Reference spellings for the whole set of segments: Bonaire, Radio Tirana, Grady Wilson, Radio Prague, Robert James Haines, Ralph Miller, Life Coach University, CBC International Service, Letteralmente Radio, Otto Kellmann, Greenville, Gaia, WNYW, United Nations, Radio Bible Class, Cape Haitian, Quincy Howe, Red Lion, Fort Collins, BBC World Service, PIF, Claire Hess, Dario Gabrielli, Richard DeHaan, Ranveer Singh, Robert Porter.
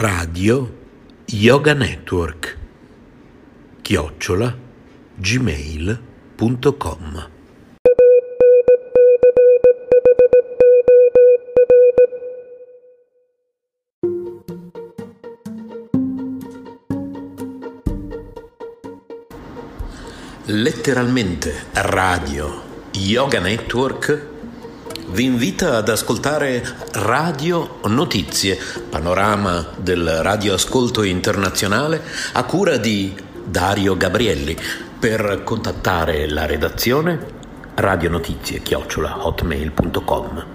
Radio Yoga Network @gmail.com. Letteralmente Radio Yoga Network vi invita ad ascoltare Radio Notizie, panorama del radioascolto internazionale a cura di Dario Gabrielli. Per contattare la redazione, radionotizie@hotmail.com.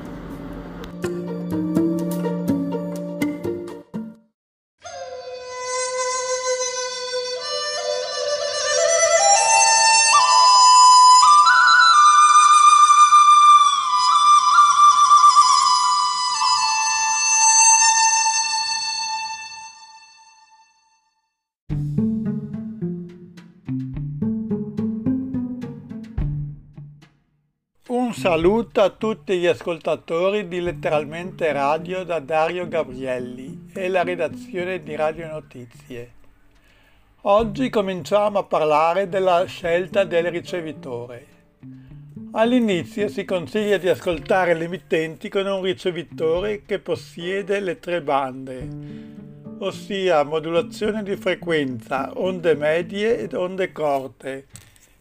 saluto a tutti gli ascoltatori di Letteralmente Radio da Dario Gabrielli e la redazione di Radio Notizie. Oggi cominciamo a parlare della scelta del ricevitore. All'inizio si consiglia di ascoltare le emittenti con un ricevitore che possiede le tre bande, ossia modulazione di frequenza, onde medie ed onde corte,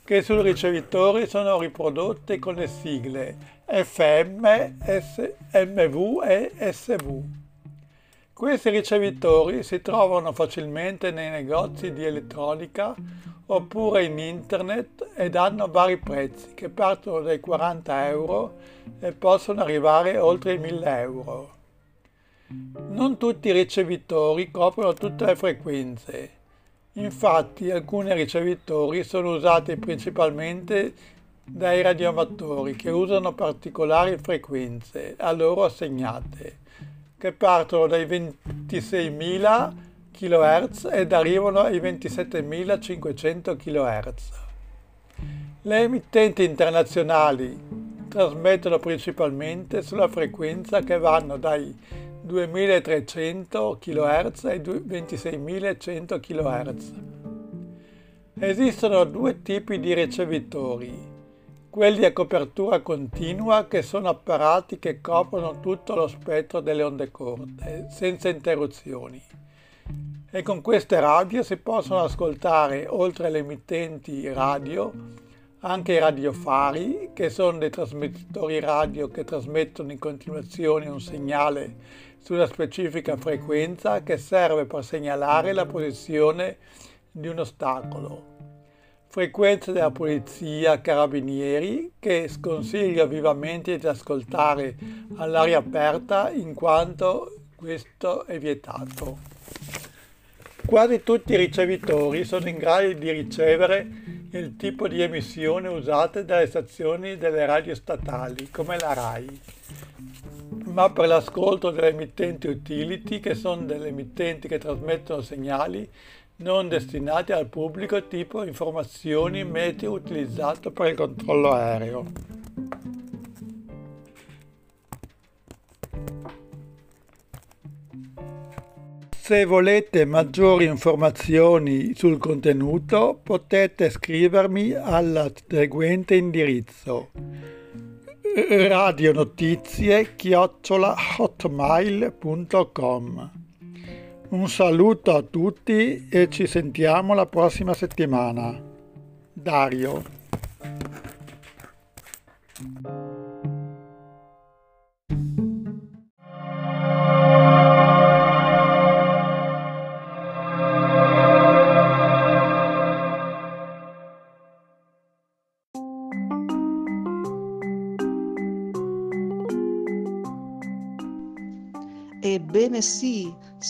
che sul ricevitore sono riprodotte con le sigle FM, MV e SV. Questi ricevitori si trovano facilmente nei negozi di elettronica oppure in internet ed hanno vari prezzi che partono dai 40 euro e possono arrivare oltre i 1000 euro. Non tutti i ricevitori coprono tutte le frequenze. Infatti, alcuni ricevitori sono usati principalmente dai radioamatori che usano particolari frequenze a loro assegnate, che partono dai 26.000 kHz ed arrivano ai 27.500 kHz. Le emittenti internazionali trasmettono principalmente sulla frequenza che vanno dai 2.300 kHz e 26.100 kHz. Esistono due tipi di ricevitori, quelli a copertura continua che sono apparati che coprono tutto lo spettro delle onde corte, senza interruzioni. E con queste radio si possono ascoltare, oltre le emittenti radio, anche i radiofari, che sono dei trasmettitori radio che trasmettono in continuazione un segnale su una specifica frequenza che serve per segnalare la posizione di un ostacolo. Frequenze della polizia, carabinieri, che sconsiglio vivamente di ascoltare all'aria aperta in quanto questo è vietato. Quasi tutti i ricevitori sono in grado di ricevere il tipo di emissione usate dalle stazioni delle radio statali, come la RAI, ma per l'ascolto delle emittenti utility, che sono delle emittenti che trasmettono segnali non destinati al pubblico, tipo informazioni meteo utilizzato per il controllo aereo. Se volete maggiori informazioni sul contenuto potete scrivermi al seguente indirizzo: radionotizie@hotmail.com. Un saluto a tutti e ci sentiamo la prossima settimana. Dario. Ebbene sì,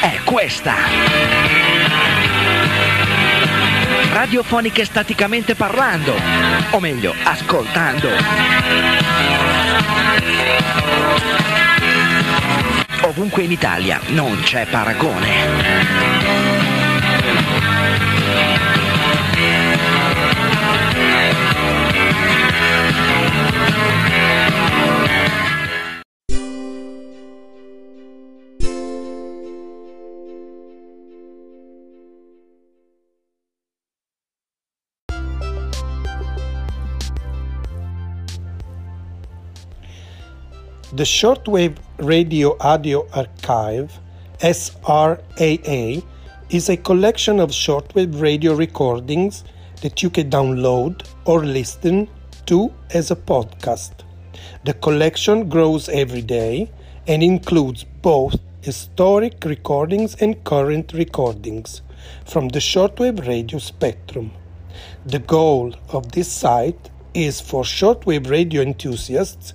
È questa radiofonica staticamente parlando, o meglio ascoltando, ovunque in Italia non c'è paragone. The Shortwave Radio Audio Archive, SRAA, is a collection of shortwave radio recordings that you can download or listen to as a podcast. The collection grows every day and includes both historic recordings and current recordings from the shortwave radio spectrum. The goal of this site is for shortwave radio enthusiasts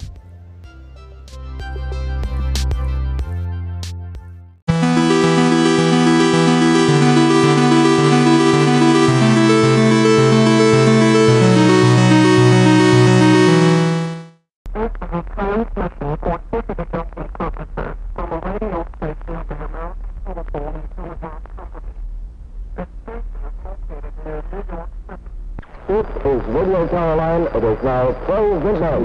This is Radio Caroline. It is now 12 midnight.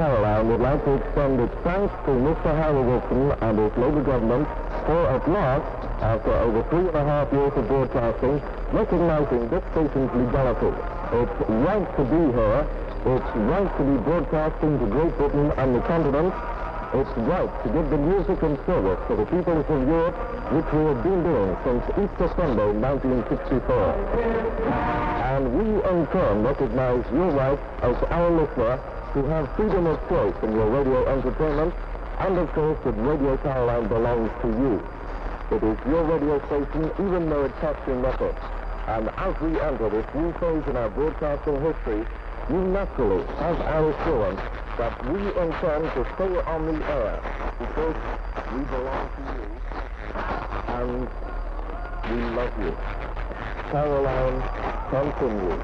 Caroline would like to extend its thanks to Mr. Harry Wilson and his Labour government for at last, after over 3.5 years of broadcasting, recognising this station's legality, its right to be here, its right to be broadcasting to Great Britain and the continent, its right to give the music and service to the peoples of Europe, which we have been doing since Easter Sunday 1964. And we in turn recognise your right as our listener to have freedom of choice in your radio entertainment, and of course that Radio Caroline belongs to you. It is your radio station, even though it costs you nothing. And as we enter this new phase in our broadcasting history, you naturally have our assurance that we intend to stay on the air, because we belong to you, and we love you. Caroline, continue.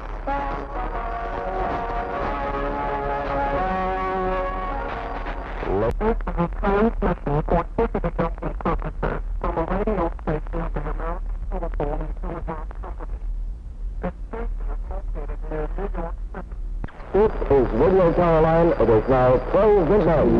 This is a transmission for specific purposes from a radio station of the American Telephone and Telegraph Company. The station is located near New York City. This is Radio Caroline. It is now 12 midnight.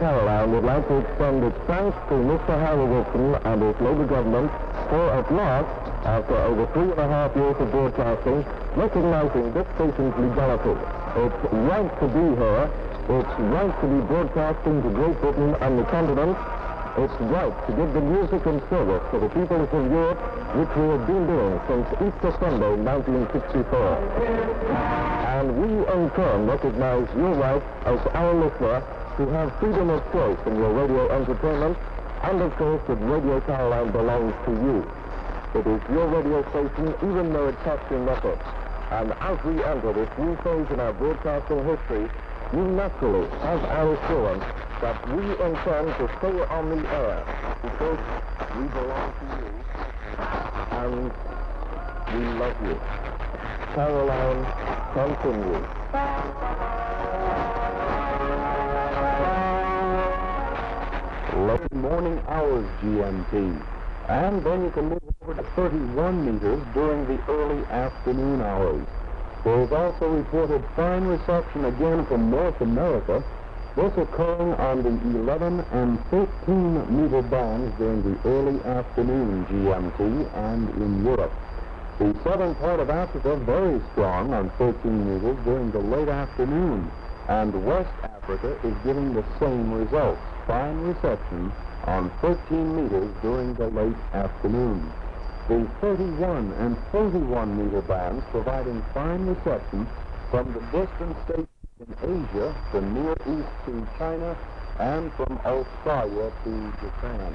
Caroline would like to extend its thanks to Mr. Harry Wilson and his Labour government for at last, after over 3.5 years of broadcasting, recognising this station's legality, its right to be here, its right to be broadcasting to Great Britain and the continent, It's right to give the music and service to the people of Europe, which we have been doing since Easter Sunday, 1964. And we, in turn, recognize your right as our listener to have freedom of choice in your radio entertainment, and of course that Radio Caroline belongs to you. It is your radio station, even though it costs you nothing. And as we enter this new phase in our broadcasting history, you naturally have our assurance that we intend to stay on the air because we belong to you and we love you. Caroline, continue. Late morning hours GMT. And then you can move over to 31 meters during the early afternoon hours. There is also reported fine reception again from North America, this occurring on the 11 and 13 meter bands during the early afternoon GMT and in Europe. The southern part of Africa very strong on 13 meters during the late afternoon, and West Africa is giving the same results, fine reception on 13 meters during the late afternoon. The 31 and 31 meter bands providing fine reception from the distant states in Asia, the Near East to China, and from Australia to Japan.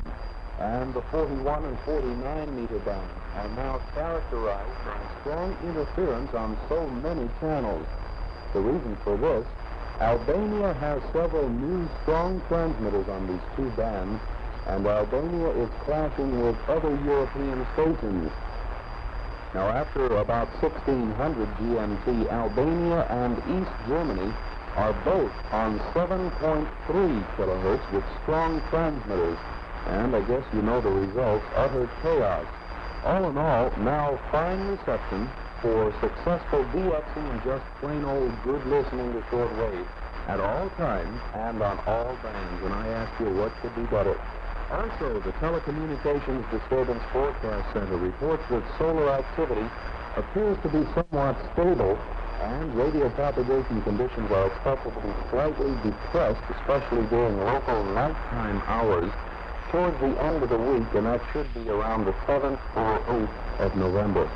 And the 41 and 49 meter bands are now characterized by strong interference on so many channels. The reason for this, Albania has several new strong transmitters on these two bands, and Albania is clashing with other European stations. Now, after about 1600 GMT, Albania and East Germany are both on 7.3 kilohertz with strong transmitters, and I guess you know the results, utter chaos. All in all, now fine reception for successful DXing and just plain old good listening to shortwave at all times and on all bands, and I ask you what could be better. Also, the Telecommunications Disturbance Forecast Center reports that solar activity appears to be somewhat stable, and radio propagation conditions are expected to be slightly depressed, especially during local nighttime hours towards the end of the week, and that should be around the 7th or 8th of November.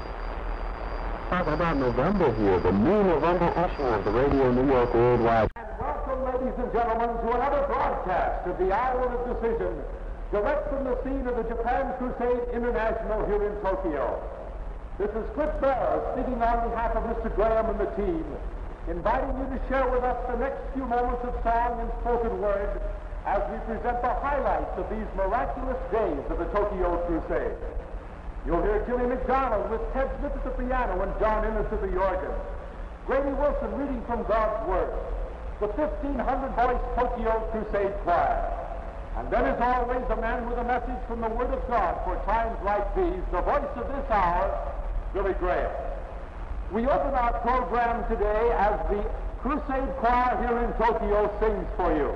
Talk about November here, the new November issue of the Radio New York Worldwide. And welcome, ladies and gentlemen, to another broadcast of the Hour of Decision, direct from the scene of the Japan Crusade International here in Tokyo. This is Cliff Barrow speaking on behalf of Mr. Graham and the team, inviting you to share with us the next few moments of song and spoken word as we present the highlights of these miraculous days of the Tokyo Crusade. You'll hear Tillie McDonald with Ted Smith at the piano and John Innes at the organ. Grady Wilson reading from God's Word. The 1,500-voice Tokyo Crusade Choir. And then, as always, a man with a message from the Word of God for times like these, the voice of this hour, Billy Graham. We open our program today as the Crusade Choir here in Tokyo sings for you.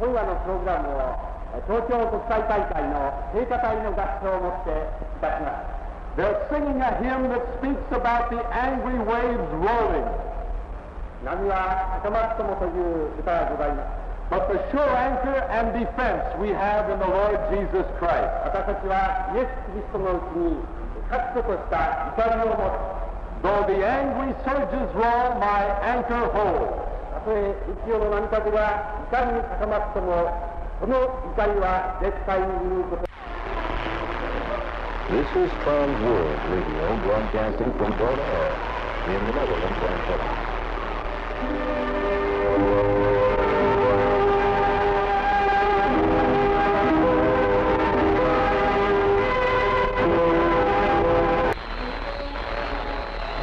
今夜のプログラムを東京国際大会の聖歌隊の合唱をもっていたします。 They're singing a hymn that speaks about the angry waves rolling. 波は高まってもという歌がございます。 But the sure anchor and defense we have in the Lord Jesus Christ. Though the angry surges roll, my anchor holds. This is Trans World Radio broadcasting from Bonaire in the Netherlands and Netherlands.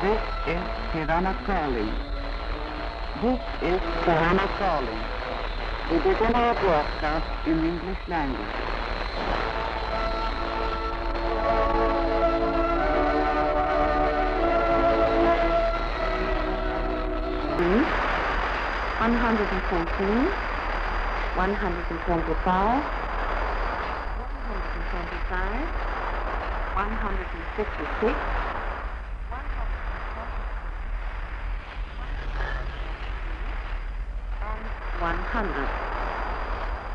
This is Tirana calling. It is an air broadcast in English language. Mm-hmm. 114, 125, 125, 156. 100.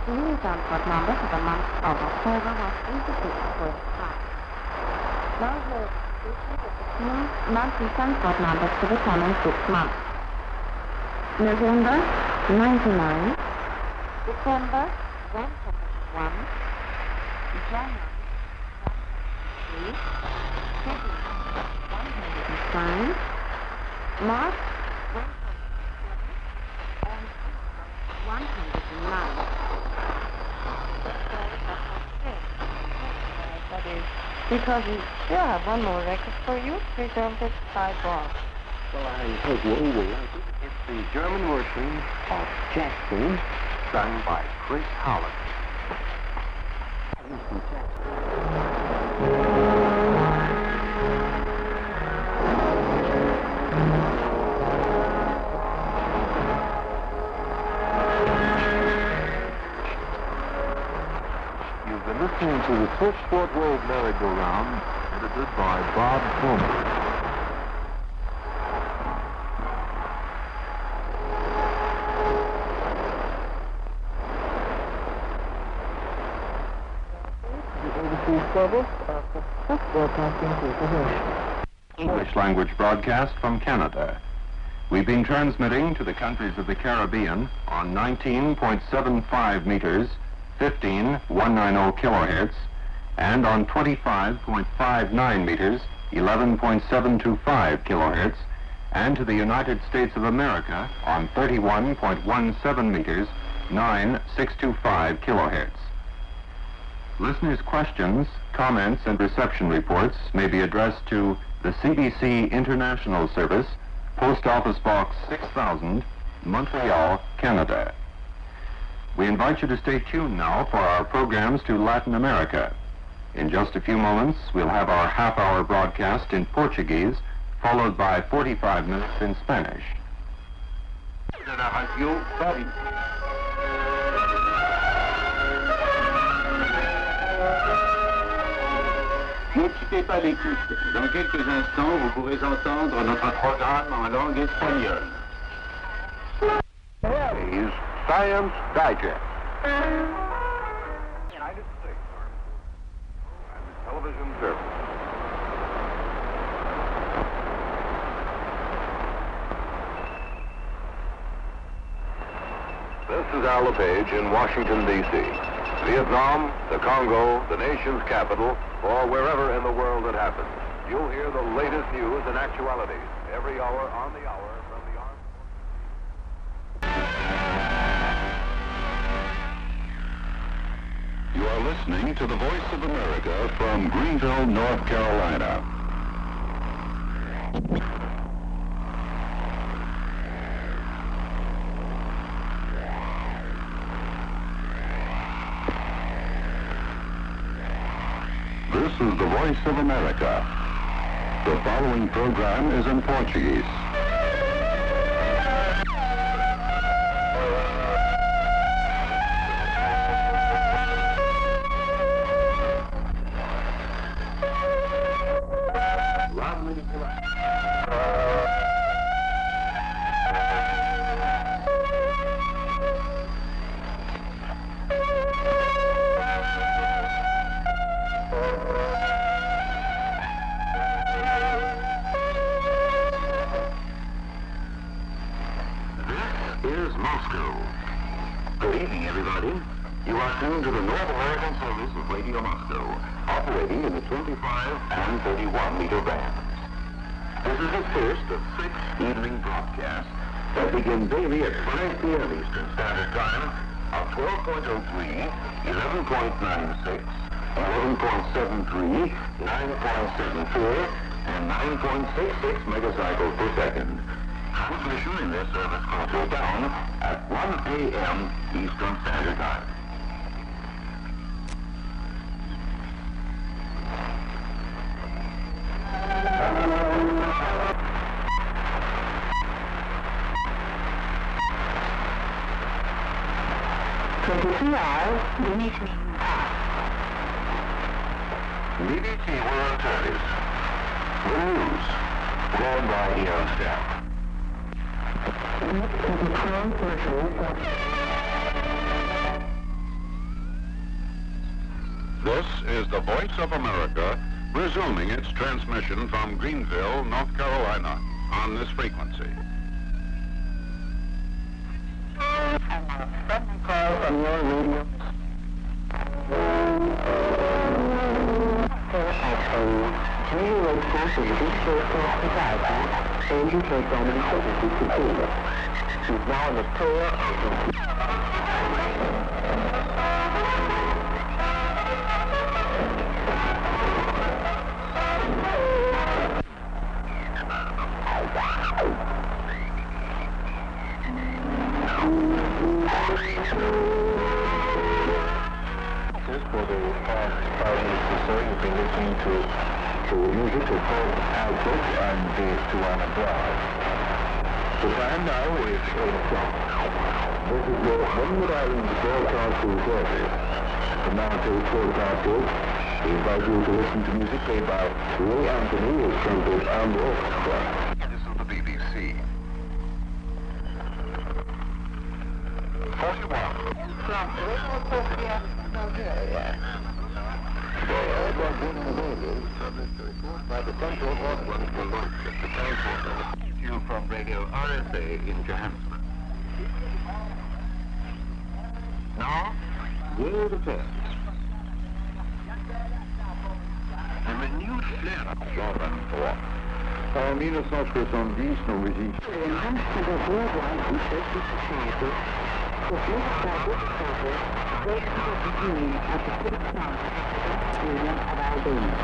monthly transport numbers for the coming 6 months. November 99, December 171, January 173, February 105, March 107, and April 109. That is because we still have one more record for you, presented by Bob. Well, I hope you all will like it. It's the German version of Jackson, sung by Chris Holland. You've been listening to the Switchboard World Merry-Go-Round, edited by Bob Fulmer. English language broadcast from Canada. We've been transmitting to the countries of the Caribbean on 19.75 meters, 15190 kilohertz, and on 25.59 meters, 11.725 kilohertz, and to the United States of America on 31.17 meters, 9625 kilohertz. Listeners' questions, comments, and reception reports may be addressed to the CBC International Service, Post Office Box 6000, Montreal, Canada. We invite you to stay tuned now for our programs to Latin America. In just a few moments, we'll have our half-hour broadcast in Portuguese, followed by 45 minutes in Spanish. Ne quittez pas l'écoute. Dans quelques instants, vous pourrez entendre notre programme en langue espagnole. Mary's Science Digest. United States Army and the Television Service. This is Al LePage in Washington, D.C. Vietnam, the Congo, the nation's capital, or wherever in the world it happens. You'll hear the latest news and actualities every hour on the hour from the Armed Forces. You are listening to the Voice of America from Greenville, North Carolina. This is the Voice of America. The following program is in Portuguese. BBC World Service. The news, run by the on staff. The is the Voice of America, resuming its transmission from Greenville, North Carolina, on this frequency. Sudden call from your radio. General Air Force is disposable provider, changing to a dominant frequency to Cuba. She's now in the tour of the... For the past 5 years or so, you've been listening to music to Paul Albert and the Tijuana Drive. The time now is 8 o'clock. This is your Hundred Islands Broadcasting Service. The Mountain Broadcasting. We invite you to listen to music played by Ray Anthony, his trumpet and orchestra. This is the BBC. 41. You from Radio RSA in Johannesburg. Now, world affairs. A renewed flare-up for breaks the beginning at the City Council Union of Albania.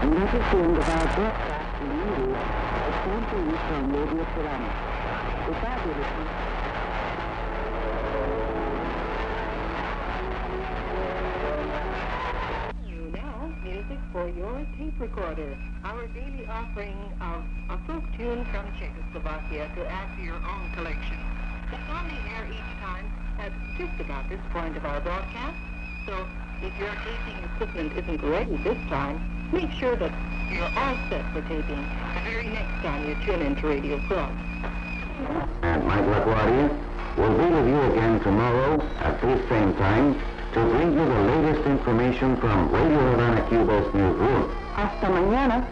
Another form of our broadcast in Europe is sent to you from Radio Tirana. The fabulous... You now, music for your tape recorder. Our daily offering of a folk tune from Czechoslovakia to add to your own collection. It's on the air each time at just about this point of our broadcast, so if your taping equipment isn't ready this time, make sure that you're all set for taping the very next time you tune into Radio Prague. And Mike LaGuardia will be with you again tomorrow at this same time to bring you the latest information from Radio Havana Cuba's newsroom. Hasta mañana.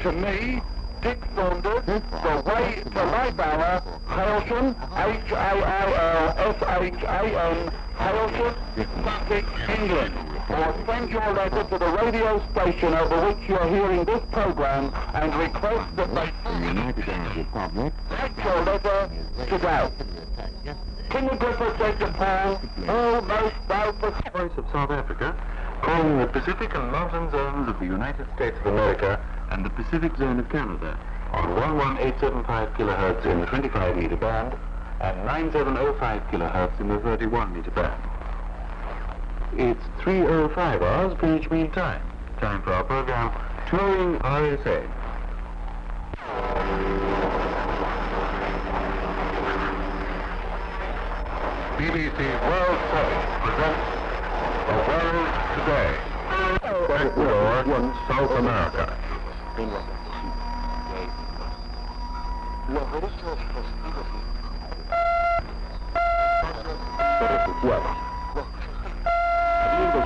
To me, Dick Saunders, the way to Libauer, Harrelson, H-A-R-L-S-H-A-N, Harrelson, Suffolk, England. Or send your letter to the radio station over which you are hearing this program and request that they... United States Republic. Write your letter to Dow. King of Griffith said to Paul, almost thou for... Voice of South Africa, calling the Pacific and Mountain Zones of the United States of America and the Pacific Zone of Canada on 11875 kHz in the 25-meter band and 9705 kHz in the 31-meter band. It's 3:05 hours Greenwich Mean Time. Time for our program, Touring RSA. BBC World Service presents The World Today. Back War South America. Los derechos positivos.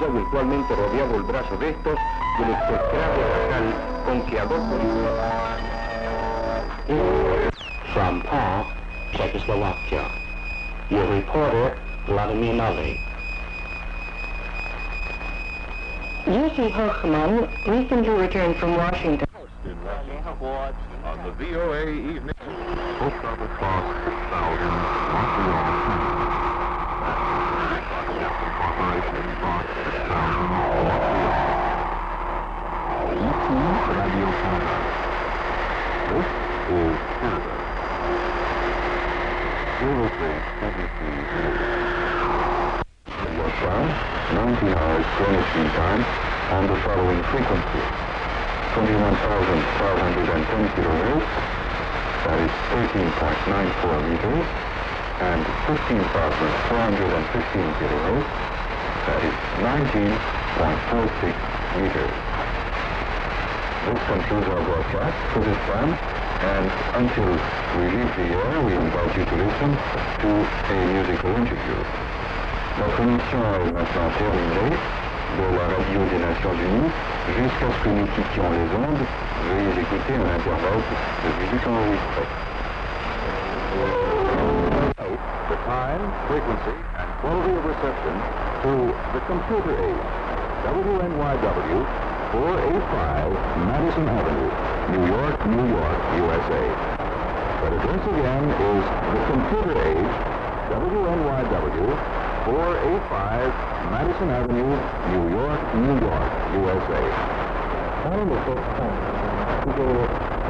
había virtualmente rodeado el brazo de estos del execrable jacal con que adoptó. From Prague, Czechoslovakia, your reporter, Vladimir Novy. Yossi Hochman recently returned from Washington. On the VOA evening. Radio Canada. This is Canada. Everything CBC was found 19 hours Greenwich time on the following frequency. 21,510 kilometers, that is 13.94 meters, and 15,415 kilometers, that is 19.46 meters. This concludes our broadcast for this time, and until we leave the air, we invite you to listen to a musical interview. La connexion est maintenant terminée de la radio des Nations Unies. Jusqu'à ce que nous quittions les ondes, veuillez écouter un intervalle de musique enregistrée. Note the time, frequency, and quality of reception to the computer age. WNYW 485 Madison Avenue, New York, New York, USA. That address again is the computer age, WNYW 485 Madison Avenue, New York, New York, USA. I am a spokesman to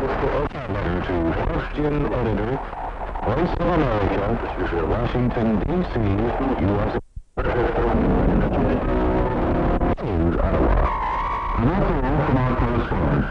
Mr. Open Letter to Christian Editor, Voice of America, Washington, D.C., USA. News, Ottawa. And that's all from our correspondents.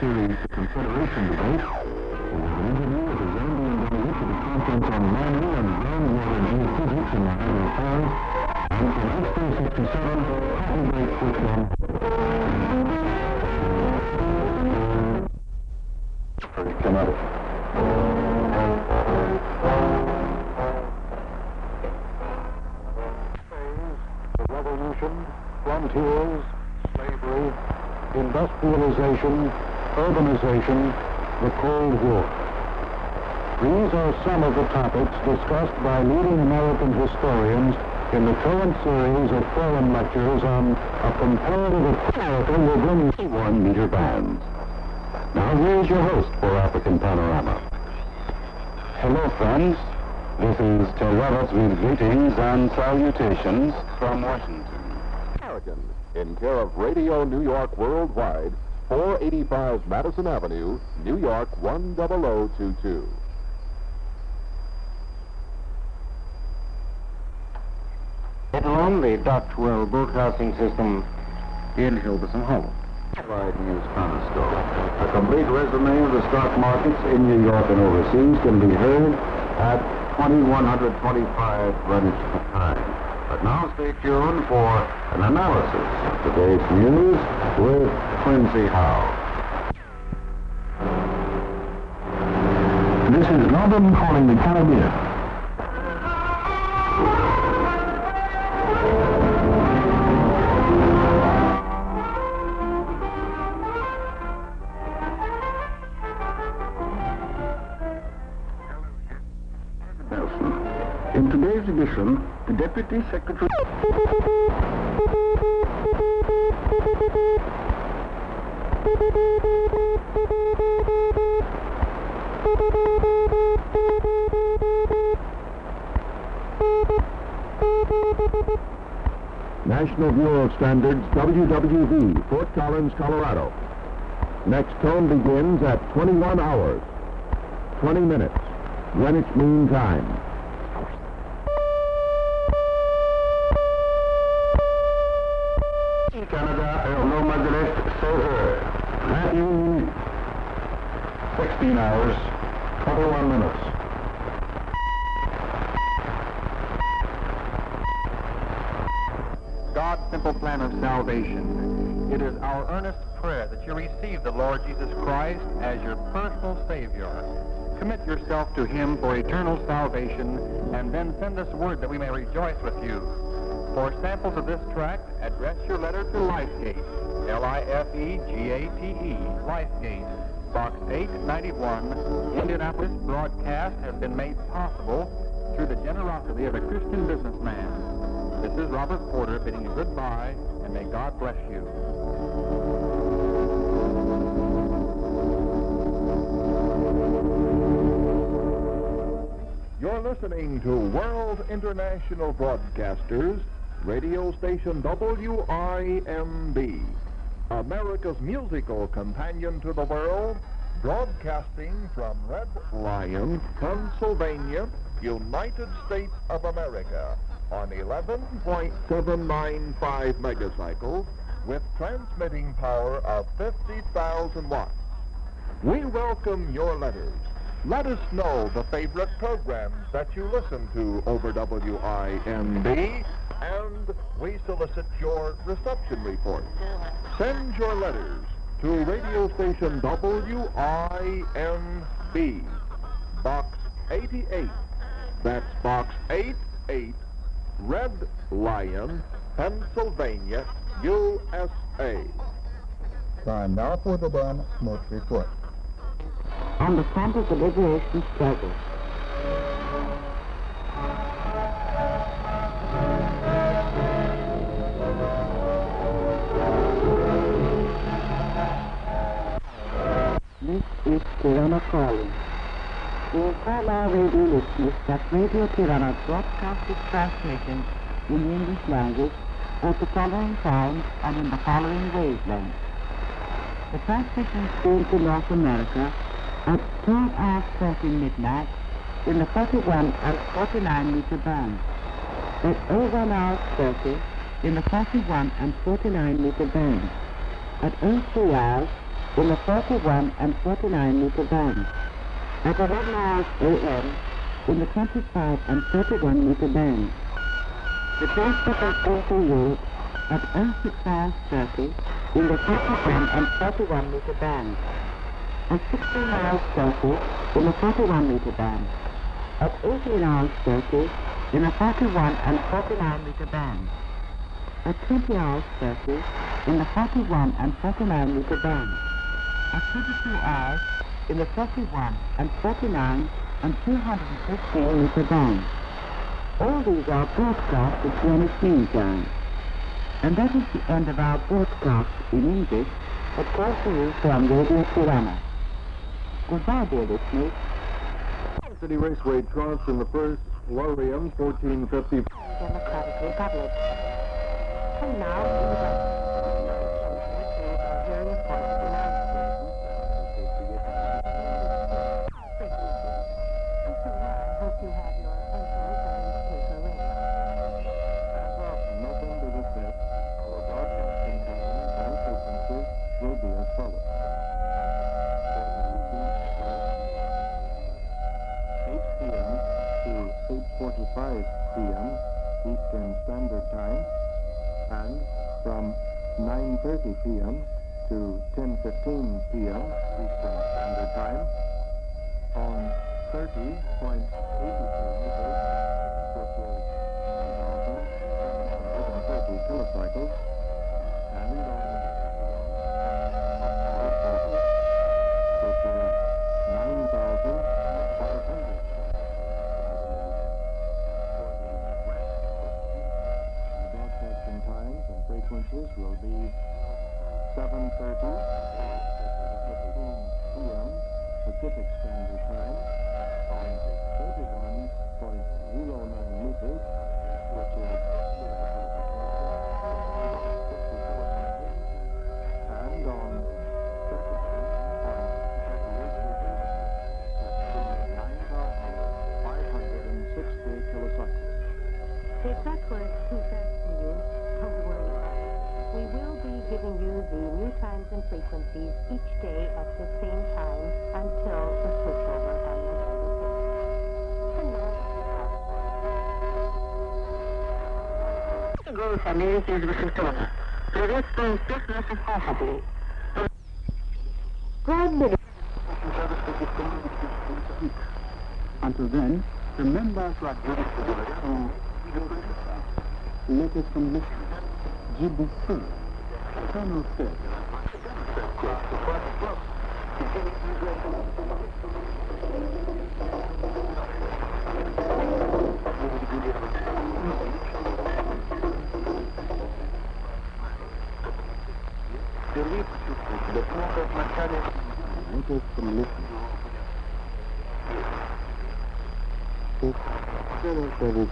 Series the Confederation debate, and an interview with a Zambian delegate to the conference on mining and groundwater geophysics in Niagara Falls, and from 1667, coffee break with them. Come out. The revolution, frontiers, slavery, industrialization, urbanization, the Cold War. These are some of the topics discussed by leading American historians in the current series of foreign lectures on a comparative America within 1 meter bands. Now here's your host for African Panorama. Hello friends, this is Telara's with greetings and salutations from Washington. Americans, in care of Radio New York Worldwide, 485 Madison Avenue, New York, 10022. Let alone the Dutch World Broadcasting System in Hilversum, Holland. News Cornerstone. A complete resume of the stock markets in New York and overseas can be heard at 2125 Greenwich Time. But now stay tuned for an analysis of today's news with Quincy Howe. This is London calling the Caribbean. In today's edition, the Deputy Secretary... National Bureau of Standards, WWV, Fort Collins, Colorado. Next tone begins at 21 hours, 20 minutes, Greenwich Mean Time. Canada, no Madrid, so here. 16 hours, 21 minutes. simple plan of salvation. It is our earnest prayer that you receive the Lord Jesus Christ as your personal Savior. Commit yourself to Him for eternal salvation, and then send us word that we may rejoice with you. For samples of this tract, address your letter to LifeGate, LifeGate, LifeGate, Box 891, Indianapolis. Broadcast has been made possible through the generosity of a Christian businessman. This is Robert Porter bidding you goodbye, and may God bless you. You're listening to World International Broadcasters, radio station WIMB, America's musical companion to the world, broadcasting from Red Lion, Pennsylvania, United States of America, on 11.795 megacycles, with transmitting power of 50,000 watts. We welcome your letters. Let us know the favorite programs that you listen to over WIMB, and we solicit your reception report. Send your letters to radio station WIMB, Box 88. That's Box 88, Red Lion, Pennsylvania, USA. Time now for the Burn Smoke Report. On the front of the liberation struggle. This is Tirana Calling. We inform our radio listeners that Radio Tirana broadcasts its transmission in the English language at the following times and in the following wavelengths. The transmission goes to North America at 2:30 midnight in the 41 and 49 meter bands, at 01:30 in the 41 and 49 meter bands, at 03 in the 41 and 49 meter bands, at 11:00 a.m. in the 25 and 31 meter bands. The transmission goes to Europe at 06:30 in the 41 and 41 meter bands, at 16:30 in the 41 meter band, at 18:30 in the 41 and 49 meter band, at 20:30 in the 41 and 49 meter band, at 22:00 in the 41 and 49 and 215 meter band. All these are broadcast at Greenwich Mean Time. And that is the end of our broadcast in English that comes to you from Radio Tirana. Goodbye, dear listeners. City Raceway Trust in the first, Lorium 1450. Democratic Republic. And now, will be 7:30 p.m. to Until then, remember to address to letters from Mr. GBC, Colonel Fed. Letters from Mr. Colonel Fed is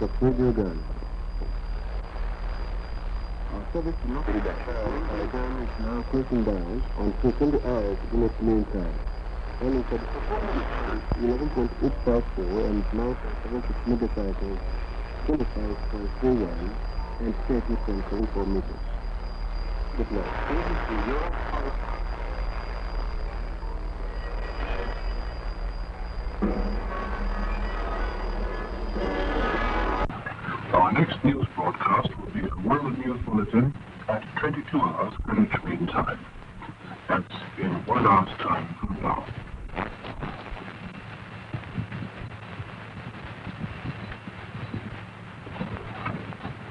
a radio gun. Service to not be back. The gun is now closing down on 200 hours in its meantime. And it's at 11.854 and now 76 megacycles, 25.31 and 30.24 meters. Good night. Our next news broadcast will be a World News Bulletin at 22 hours Greenwich Mean Time. That's in 1 hour's time from now.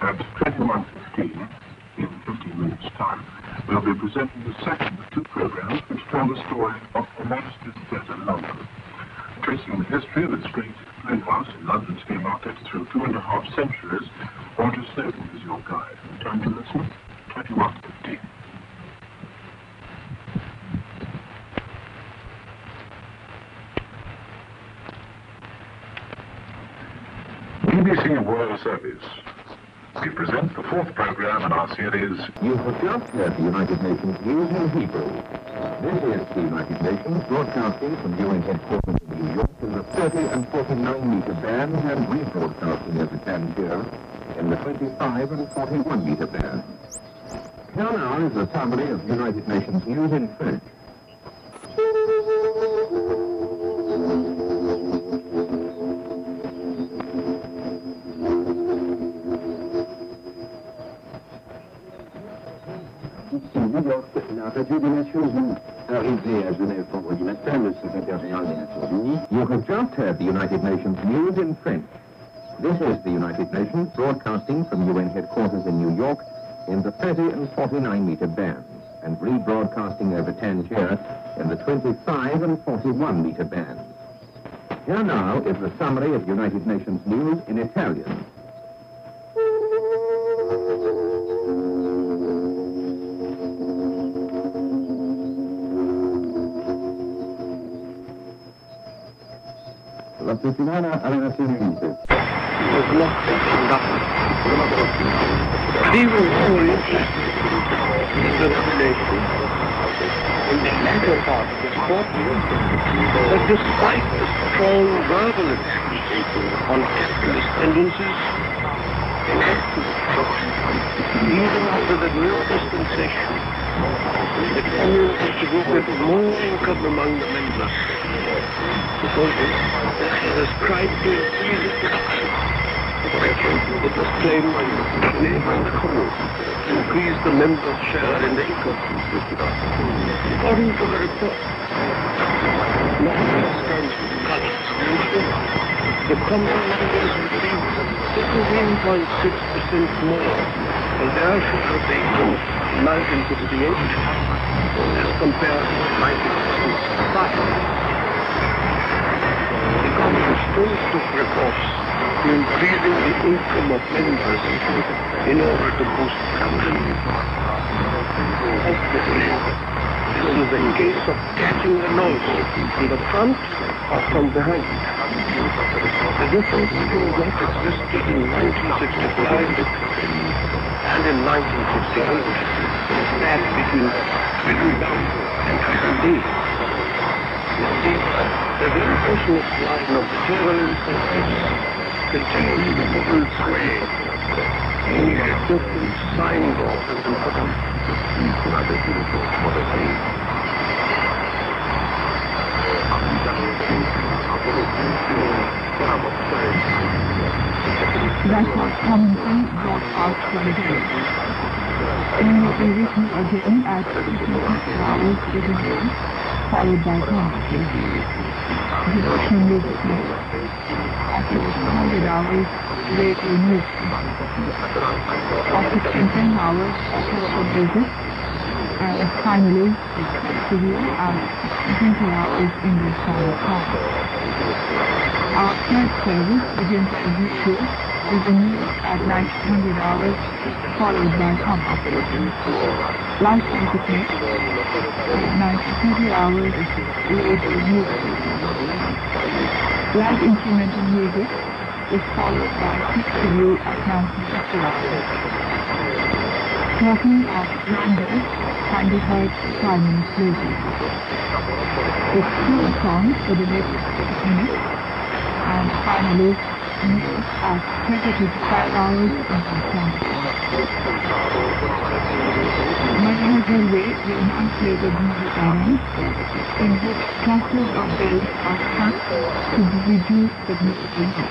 At 21:15, in 15 minutes' time, we'll be presenting the second of two programs which tell the story of the Manchester Theatre in London, tracing the history of its great Flynn House in London's gay market through 2.5 centuries. Roger Snowden is your guide. Time to listen, 21:15. BBC World Service. We present the fourth program in our series. You have just heard the United Nations news in Hebrew. This is the United Nations broadcasting from UN headquarters in New York in the 30 and 49 meter bands and rebroadcasting as it can here in the 25 and 41 meter bands. Here now is a summary of United Nations news in French. La radio des Nations Unies. Arrivée à Genève vendredi matin, le secrétaire général des Nations Unies. You have just heard the United Nations news in French. This is the United Nations broadcasting from UN headquarters in New York in the 30 and 49 meter bands and rebroadcasting over Tangier in the 25 and 41 meter bands. Here now is the summary of United Nations news in Italian. La settimana alle Nazioni Unite. Increasing the income of members in order to boost funding. Obviously, this is a case of catching the noise from the front or from behind. The difference between what existed in 1965 and in 1968 is that between freedom and freedom. You see, the very personal line of the general incentives contained the modern sway. He had different signboards and buttons. These were the beautiful for the day. vessel from St. George from Haiti. Then it will return again at 6 hours to the day, followed by country. This can make sense. At 600 hours, they will move. At 610 hours, for visit. And finally, to be at 20 hours in the summer time. Our third service begins as usual with the news at 1900 hours, followed by complications. Life Entertainment at 1930 hours related to music. Live instrumental music is followed by Picture at 1950 hours. Talking of London can be heard 5 minutes later. It's two songs for the next 6 minutes. And finally, news at 30 to 5 hours in the summer. Madrid Railway will now play the music arrange, in which clusters of bells are struck to reduce the music impact.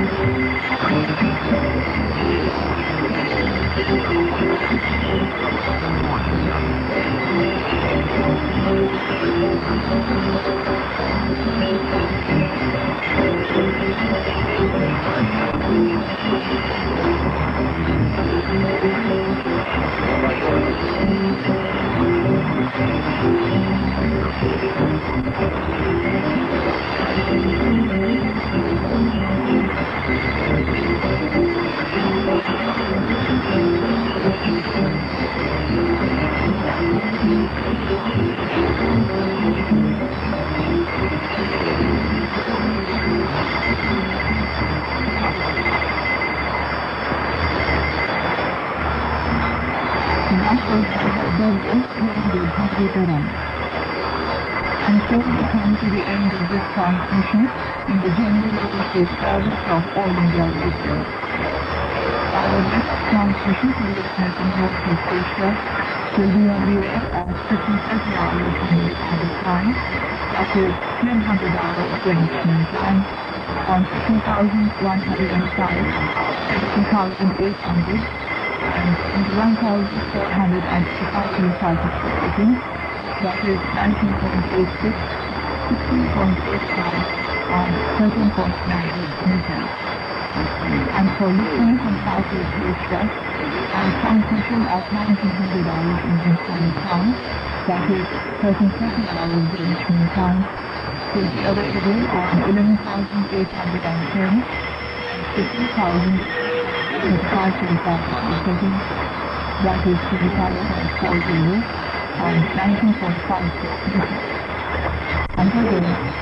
that is to the for you on 19.5 until the next.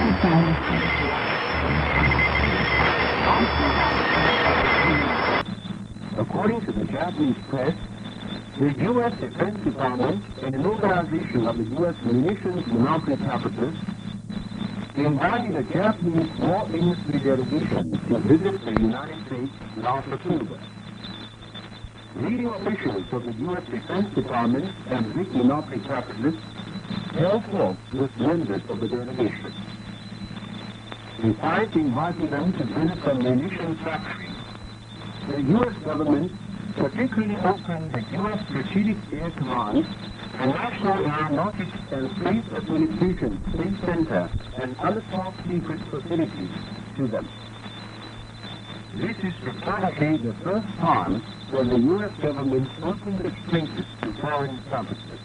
According to the Japanese press, the U.S. Defense Department, in an organization of the U.S. munitions monopoly capitals, invited a Japanese war industry delegation to visit the United States last October. Leading officials of the U.S. Defense Department and big monopoly capitalists held talks with members of the delegation. Besides inviting them to visit the munitions factory, the U.S. government particularly opened the U.S. Strategic Air Command and National Aeronautics and Space Administration Space Center and other top secret facilities to them. This is reportedly the first time when the U.S. government opened its places to foreign companies.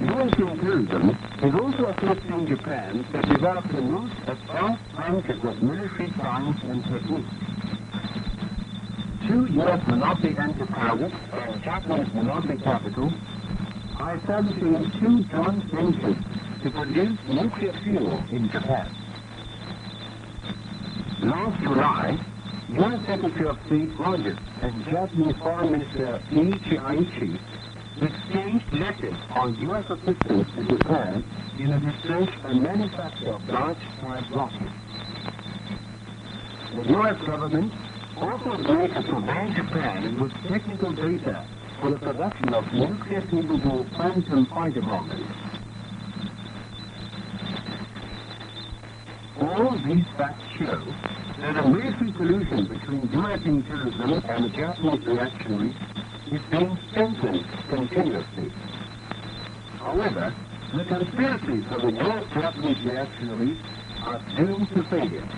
U.S. imperialism is also affecting Japan to develop the most advanced branches of military science and techniques. Two U.S. monopoly enterprises and Japanese monopoly capital are establishing two joint ventures to produce nuclear fuel in Japan. Last July, U.S. Secretary of State Rogers and Japanese Foreign Minister Kenichi Aichi exchanged letters on U.S. assistance to Japan in the research and manufacture of large-sized rockets. The U.S. government also agreed to provide Japan with technical data for the production of nuclear-capable phantom fighter bombers. All these facts show that a military collusion between U.S. imperialism and the Japanese reactionaries is being strengthened continuously. However, the conspiracies of the U.S.-Japanese reactionaries are doomed to failure.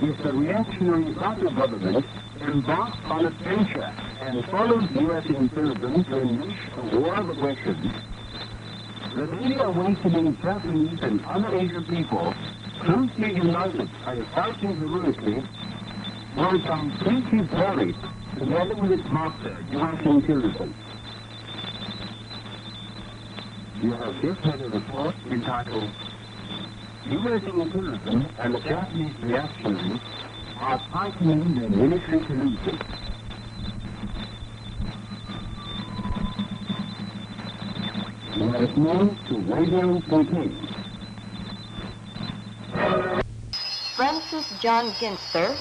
If the reactionary Bato government embarks on an adventure and follows U.S. imperialism to unleash a war of aggression, the daily awakening Japanese and other Asian people, closely united and fighting heroically, will completely buried together with its master, U.S. imperialism. You have just heard a report entitled U.S. imperialism and the Japanese reactionaries are tightening their military collusion. Let us move to Radio Caroline. Francis John Ginster,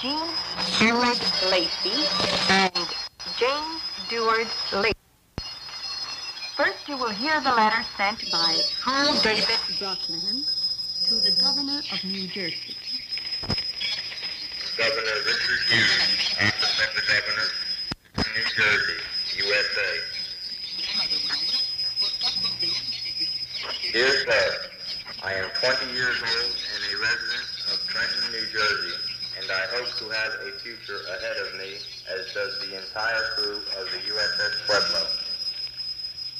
Gene Seward Lacey, and James Deward Lacey. First, you will hear the letter sent by Paul David Bruckner to the Governor of New Jersey. Governor Richard Hughes, Office of the Governor of New Jersey, USA. Dear sir, I am 20 years old and a resident of Trenton, New Jersey, and I hope to have a future ahead of me, as does the entire crew of the USS Pueblo.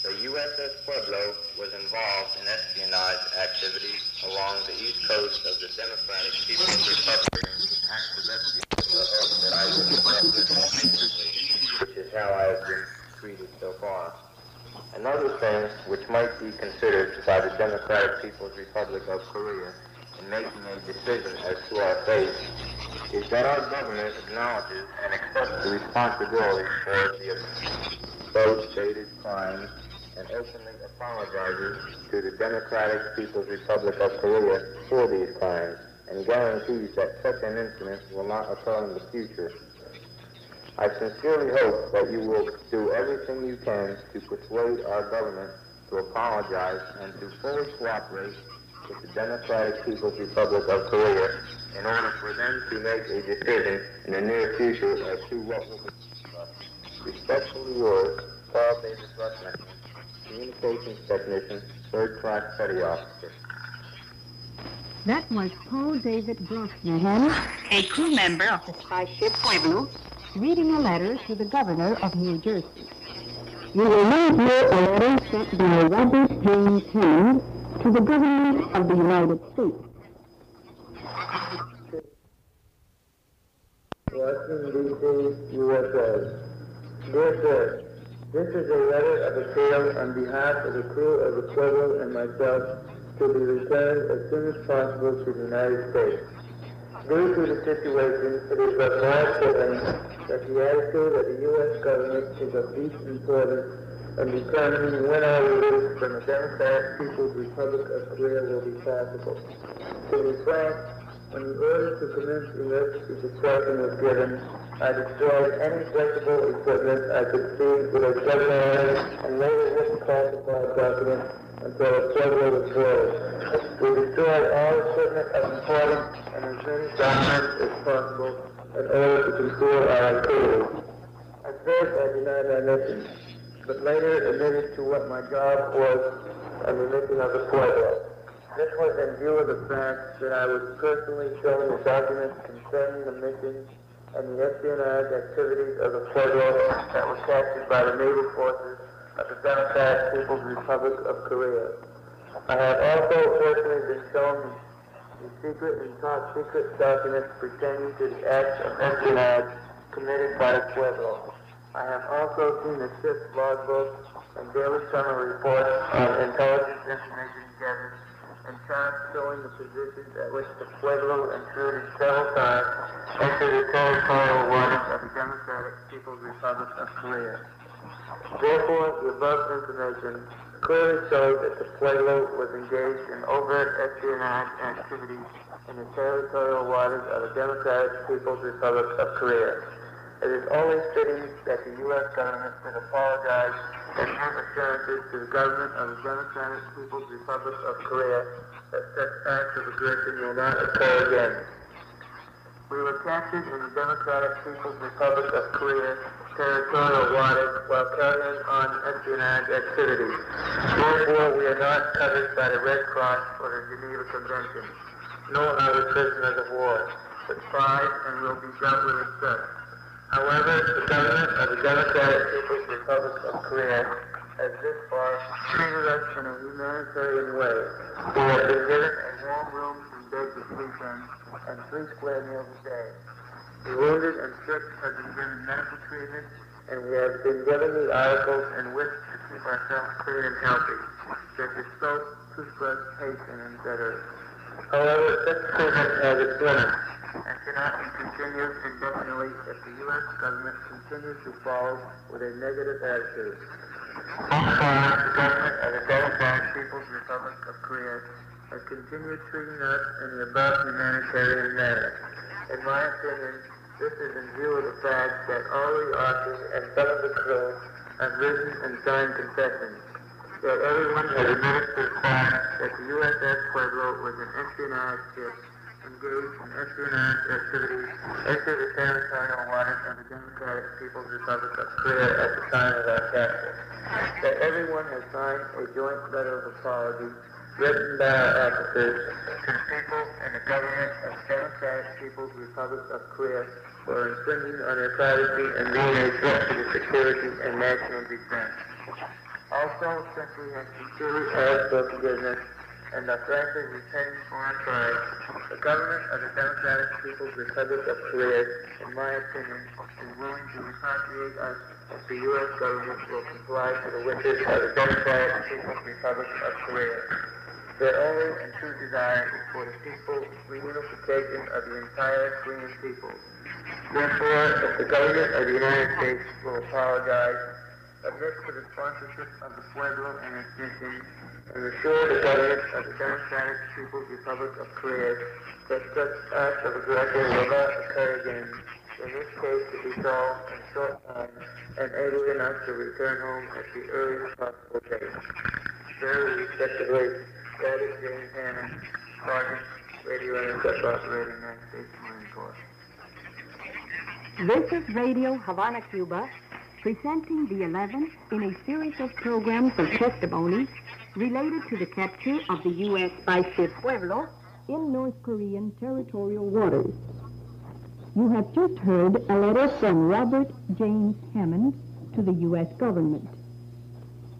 The USS Pueblo was involved in espionage activities along the east coast of the Democratic People's Republic. The hope that I would accept this, which is how I have been treated so far. Another thing which might be considered by the Democratic People's Republic of Korea in making a decision as to our fate is that our government acknowledges and accepts the responsibility for the above-stated crimes and openly apologizes to the Democratic People's Republic of Korea for these crimes and guarantees that such an incident will not occur in the future. I sincerely hope that you will do everything you can to persuade our government to apologize and to fully cooperate with the Democratic People's Republic of Korea in order for them to make a decision in the near future as to what will be. Respectfully yours, Paul David Bruckner, Communications Technician, Third Class Petty Officer. That was Paul David Bruckner, a crew member of the spy ship Pueblo, reading a letter to the Governor of New Jersey. You will now hear a letter sent by Robert James Haines to the Government of the United States. Washington, D.C., USA. Dear sir, this is a letter of appeal on behalf of the crew of the Pueblo and myself to be returned as soon as possible to the United States. Due to the situation, it is but more certain that the attitude of the U.S. government is of deep importance in determining when our release from the Democratic People's Republic of Korea will be possible. To be frank, when the order to commence the list of destruction was given, I destroyed any flexible equipment I could seize with a submarine and later wouldn't classified documents until a submarine was closed. We destroyed all equipment of importance and as many documents as possible in order to conceal our activities. At first, I denied my mission, but later admitted to what my job was and the mission of the Pueblo. This was in view of the fact that I was personally showing the documents concerning the mission and the espionage activities of the Pueblo that were captured by the naval forces of the Democratic People's Republic of Korea. I have also personally been shown the secret and top secret documents pertaining to the acts of espionage committed by the Pueblo. I have also seen the ship's logbook and daily summary reports on intelligence information gathered and charts showing the positions at which the Pueblo intruded several times into the territorial waters of the Democratic People's Republic of Korea. Therefore, the above information clearly shows that the Pueblo was engaged in overt espionage activities in the territorial waters of the Democratic People's Republic of Korea. It is only fitting that the U.S. government should apologize and give assurances to the government of the Democratic People's Republic of Korea that such acts of aggression will not occur again. We were captured in the Democratic People's Republic of Korea territorial waters while carrying on espionage activities. Therefore, we are not covered by the Red Cross or the Geneva Convention, nor are we prisoners of war, but tried and will be dealt with as such. However, the government of the Democratic People's Republic of Korea has this far treated us in a humanitarian way. We have been given a warm room and bed to sleep in and 3 square meals a day. The wounded and sick have been given medical treatment, and we have been given the articles in which to keep ourselves clean and healthy, such as soap, toothbrush, paste, and etc. However, such treatment has its limits and cannot be continued indefinitely if the U.S. government continues to follow with a negative attitude. Meanwhile, the government of the Democratic People's Republic of Korea has continued treating us in the above humanitarian manner. In my opinion, this is in view of the fact that all the officers and some of the crew have risen and signed confessions, that everyone has admitted to the fact that the USS Pueblo was an espionage ship engaged in espionage activities into the territorial waters of the Democratic People's Republic of Korea at the time of our capture. That everyone has signed a joint letter of apology written by our officers to the people and the government of the Democratic People's Republic of Korea for infringing on their privacy and being a threat to the security and national defense. Also, since we have sincerely asked for forgiveness and are frankly repenting for our crimes, the government of the Democratic People's Republic of Korea, in my opinion, is willing to repatriate us if the U.S. government will comply to the wishes of the Democratic People's Republic of Korea. Their only and true desire is for the peaceful reunification of the entire Korean people. Therefore, if the government of the United States will apologize, admit to the sponsorship of the Pueblo and its mission, and assure the government of the Democratic People's Republic of Korea that such acts of aggression will not occur again, in this case to be solved in short time, enabling us to return home at the earliest possible date. Very respectfully, Dario Gabrielli, Sergeant, Radio Intercept Operator, United States Marine Corps. This is Radio Havana, Cuba, presenting the 11th in a series of programs of testimony related to the capture of the U.S. by ship Pueblo in North Korean territorial waters. You have just heard a letter from Robert James Hammond to the U.S. government.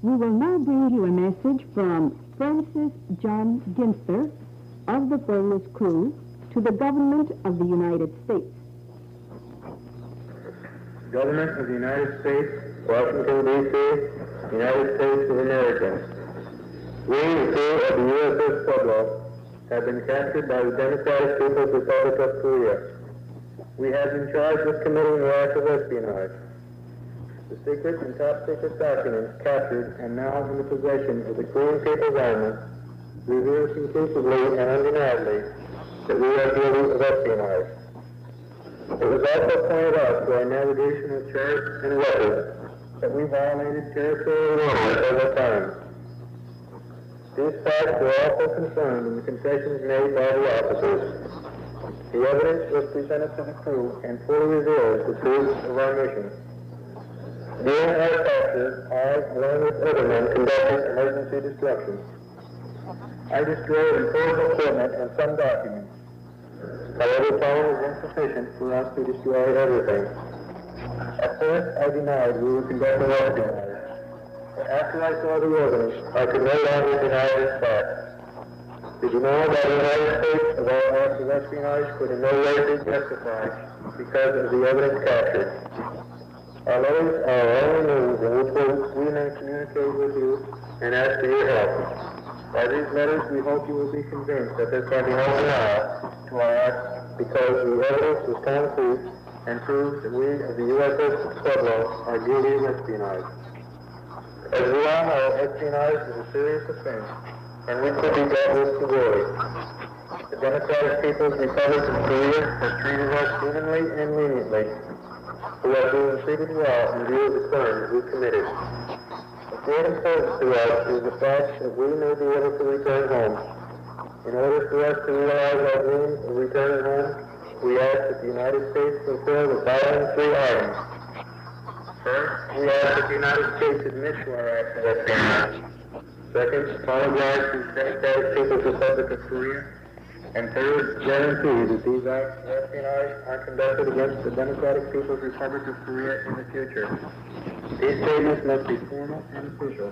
We will now bring you a message from Francis John Ginster of the Pueblo's crew to the government of the United States. Government of the United States, Washington, D.C., United States of America. We, the crew of the USS Pueblo, have been captured by the Democratic People's Republic of Korea. We have been charged with committing the act of espionage. The secret and top secret documents captured and now in the possession of the Korean People's Army reveals conclusively and undeniably that we are guilty of espionage. It was also pointed out to our navigational charts and records that we violated territorial waters several times. These facts were also confirmed in the confessions made by the officers. The evidence was presented to the crew and fully reveals the truth of our mission. During our capture, I, along with other men, conducted emergency destruction. I destroyed important equipment and some documents. However, time was insufficient for us to destroy everything. At first, I denied we were conducting espionage. But after I saw the evidence, I could no longer deny this fact. The denial by the United States of all acts of espionage could in no way be justified because of the evidence captured. Our letters are our only means in which we may communicate with you and ask for your help. By these letters, we hope you will be convinced that there can be no denial to our act because the evidence was concrete and proves that we of the USS Pueblo are guilty of espionage. As we all know, espionage is a serious offense, and we could be dealt with severely. The Democratic People's Republic of Korea has treated us humanly and leniently. We are being treated well in view of the crimes we committed. What importance to us is the fact that we may be able to return home. In order for us to realize our dreams of returning home, we ask that the United States fulfill the following three items. First, we ask that the United States admit to our act of espionage. Second, apologize to the Democratic People's Republic of Korea. And third, guarantee that these acts of espionage are conducted against the Democratic People's Republic of Korea in the future. These statements must be formal and official.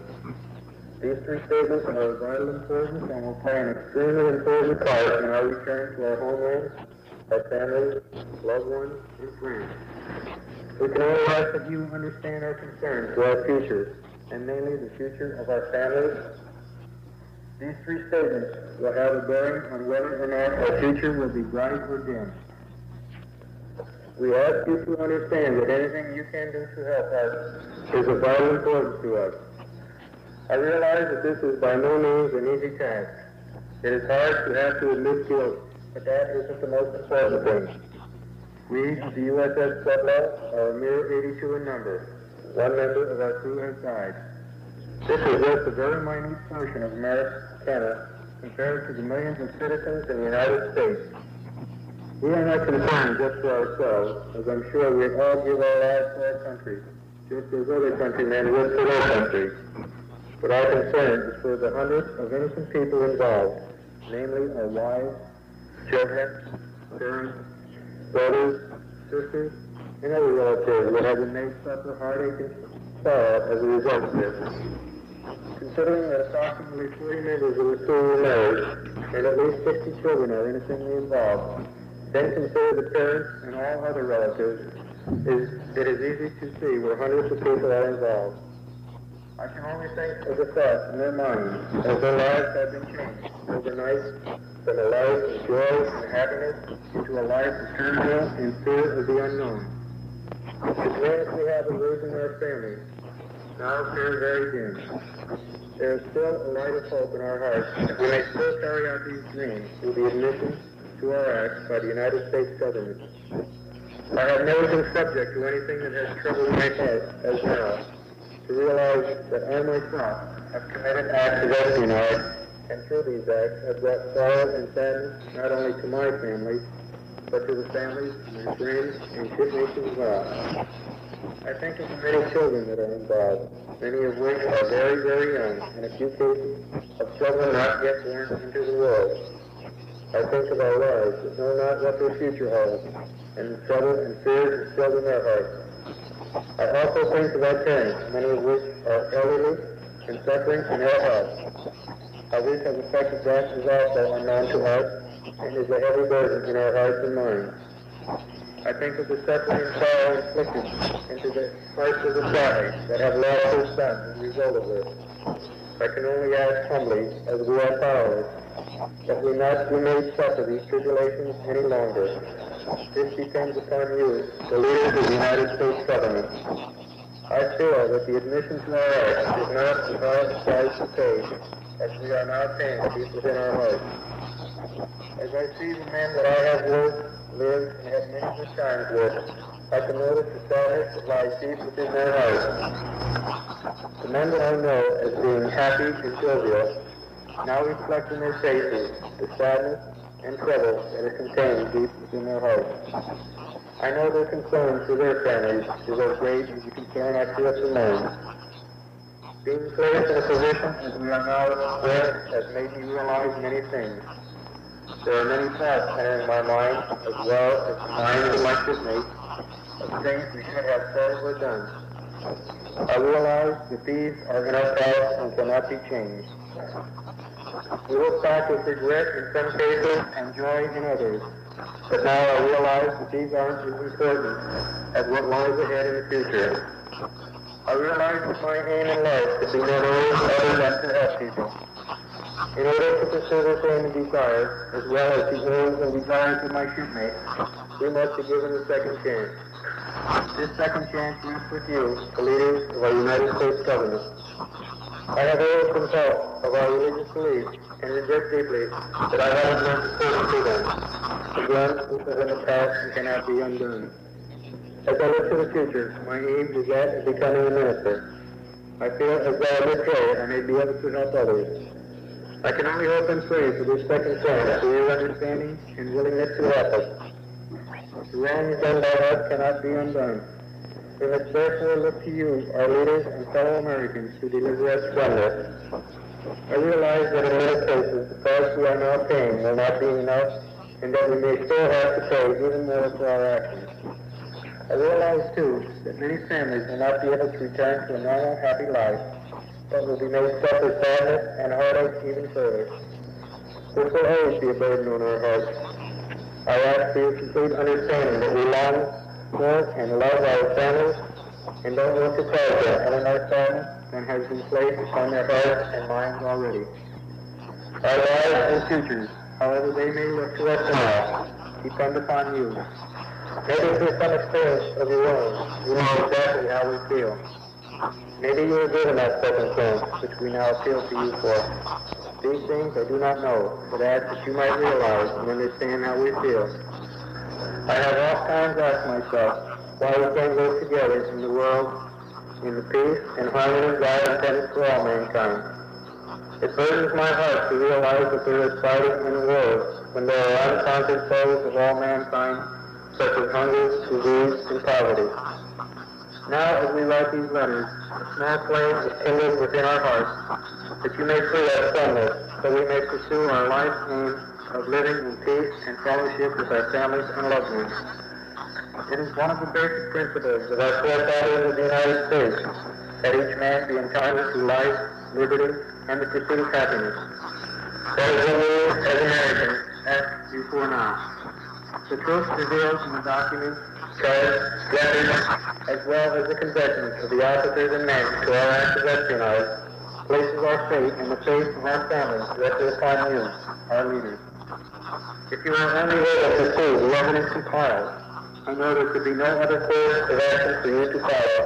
These three statements are of vital importance and will play an extremely important part in our return to our homeland, our families, loved ones, and friends. We can only ask that you understand our concerns for our future, and mainly the future of our families. These three statements will have a bearing on whether or not our future will be bright or dim. We ask you to understand that anything you can do to help us is of vital importance to us. I realize that this is by no means an easy task. It is hard to have to admit guilt, but that isn't the most important thing. We of the USS Pueblo are a mere 82 in number. One member of our crew has died. This is just a very minute portion of America compared to the millions of citizens in the United States. We are not concerned just for ourselves, as I'm sure we all give our lives for our country, just as other countrymen would for their country. But our concern is for the hundreds of innocent people involved, namely our wives, children, parents, brothers, sisters, and other relatives that have been made suffer heartache and sorrow as a result of this. Considering that approximately 40 members of the crew were married, and at least 60 children are innocently involved, then consider the parents and all other relatives, it is easy to see where hundreds of people are involved. I can only think of the thoughts in their minds as their lives have been changed overnight from a life of joy and happiness into a life of turmoil and fear of the unknown. The plans we have of losing our families now appear very dim. There is still a light of hope in our hearts that we may still carry out these dreams through the admission to our act by the United States government. I have never been subject to anything that has troubled my head as now, to realize that I myself have committed acts of espionage, and through these acts have brought sorrow and sadness not only to my family, but to the families of my friends and shipmates as well. I think of the many children that are involved, many of which are very, very young, and a few cases of children not yet born into the world. I think of our lives that know not what their future holds, and the trouble and fears that fill in their hearts. I also think of our parents, many of which are elderly and suffering from ill health. How this has affected us is also unknown to us, and is a heavy burden in our hearts and minds. I think of the suffering and sorrow inflicted into the hearts of the fathers that have lost their sons as a result of this. I can only ask humbly, as we are followers, that we not be made suffer these tribulations any longer. This depends upon you, the leaders of the United States government. I feel that the admission to our acts is not the hard price to pay, as we are now paying deep within our hearts. As I see the men that I have lived, and have many good times with, I can notice the sadness that lies deep within their hearts. The men that I know as being happy and jovial now reflect in their faces the sadness and trouble that are contained deep within their hearts. I know their concern for their families is as great as you can cannot feel to name. Being placed in a position as we are now there has made me realize many things. There are many thoughts entering my mind, as well as the mind of my shipmates, of things we should have said or done. I realize that these are in our past and cannot be changed. We look back with regret in some cases and joy in others, but now I realize that these aren't as important as what lies ahead in the future. I realize that my aim in life is to be not always other than to help people. In order to pursue this aim and desire, as well as the aims and desires of my shipmates, we must be given a second chance. This second chance rests with you, the leaders of our United States government. I have always been taught of our religious beliefs and regret deeply that I haven't learned to serve to them. Again, this is in the past and cannot be undone. As I look to the future, my aim is that of becoming a minister. I feel as though I would pray I may be able to help others. I can only hope and pray for this second chance, for your understanding and willingness to help us. The wrong done by us cannot be undone. We must therefore look to you, our leaders and fellow Americans, to deliver us from this. I realize that in many cases the price we are now paying will not be enough, and that we may still have to pay even more for our actions. I realize too that many families will not be able to return to a normal, happy life. That will be made suffer sadness and heartache even further. This will always be a burden on our hearts. I ask for your complete understanding that we long for and love our families and don't want to cause them other our sadness than has been placed upon their hearts and minds already. Our lives and futures, however they may look to us now, depend upon you. Maybe through some experience of your own, you know exactly how we feel. Maybe you are given that second chance, which we now appeal to you for. These things I do not know, but I ask that you might realize and understand how we feel. I have oft times asked myself why we can't live together in the world in the peace and harmony God intended for all mankind. It burdens my heart to realize that there is fighting in the world when there are uncounted souls of all mankind, such as hunger, disease, and poverty. Now, as we write these letters, a small flame is kindled within our hearts, that you may free us from this, that we may pursue our life's aim of living in peace and fellowship with our families and loved ones. It is one of the basic principles of our forefathers of the United States, that each man be entitled to life, liberty, and the pursuit of happiness. That is what we, as Americans, ask you for now. The truth revealed in the document, charge, letters, as well as the confessions of the officers and men to our acts of espionage, places our fate and the fate of our families directly upon you, our leaders. If you are only able to see the evidence compiled, I know there could be no other course of action for you to follow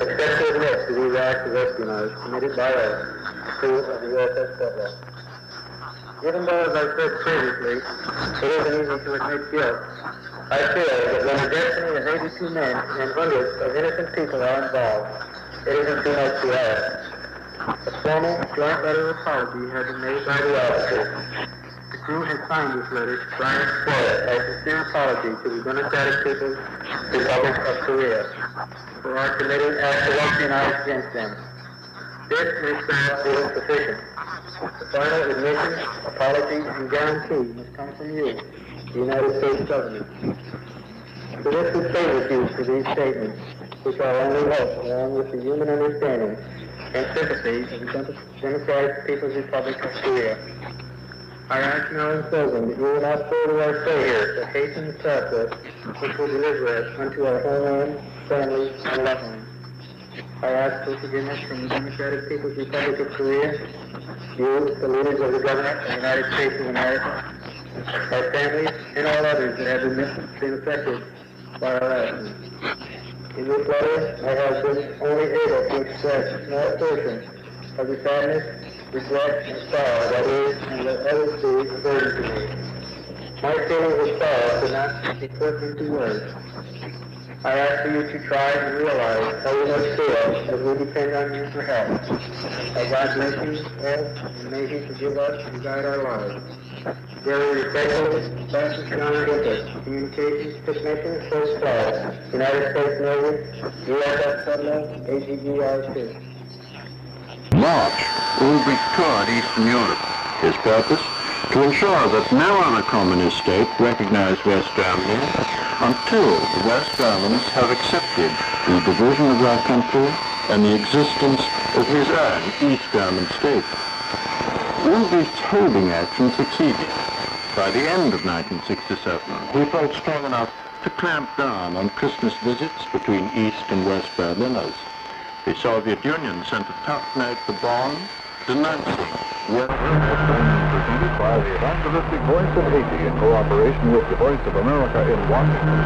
except to admit to these acts of espionage committed by us, crew of the USS Pueblo. Even though, as I said previously, it isn't easy to admit guilt, I feel that when the destiny of 82 men and hundreds of innocent people are involved, it isn't too much to ask. A formal joint letter of apology has been made by the officers. The crew has signed this letter to Brian Square as a sincere apology to the Democratic People's Republic of Korea for our committing acts of espionage against them. This may sound insufficient. The final admission, apology, and guarantee must come from you, the United States government. So this would stay with you for these statements, which I only hope, along with the human understanding and sympathy of the Democratic People's Republic of Korea. I recognize and bosom that you will not further our failure to hasten the process which will deliver us unto our homeland, family, and loved ones. I ask for forgiveness from the Democratic People's Republic of Korea, you, the leaders of the government of the United States of America, our families, and all others that have been affected by our actions. In this letter, I have been only able to express small portion of the sadness, regret, and sorrow that is and let others be a burden to me. My feelings of sorrow cannot be put into words. I ask for you to try and realize how we must feel as we depend on you for help. May God bless you, and may He forgive us and guide our lives. Very respectfully, Francis John Ginster, Communications Technician, First Class, United States Navy, USS Pueblo, AGBIC. March will be toward Eastern Europe. His purpose? To ensure that no other communist state recognized West Germany until the West Germans have accepted the division of our country and the existence of his own East German state. All these holding actions succeeded. By the end of 1967, he felt strong enough to clamp down on Christmas visits between East and West Berliners. The Soviet Union sent a tough note to Bonn, denouncing presented by the evangelistic Voice of Haiti in cooperation with the Voice of America in Washington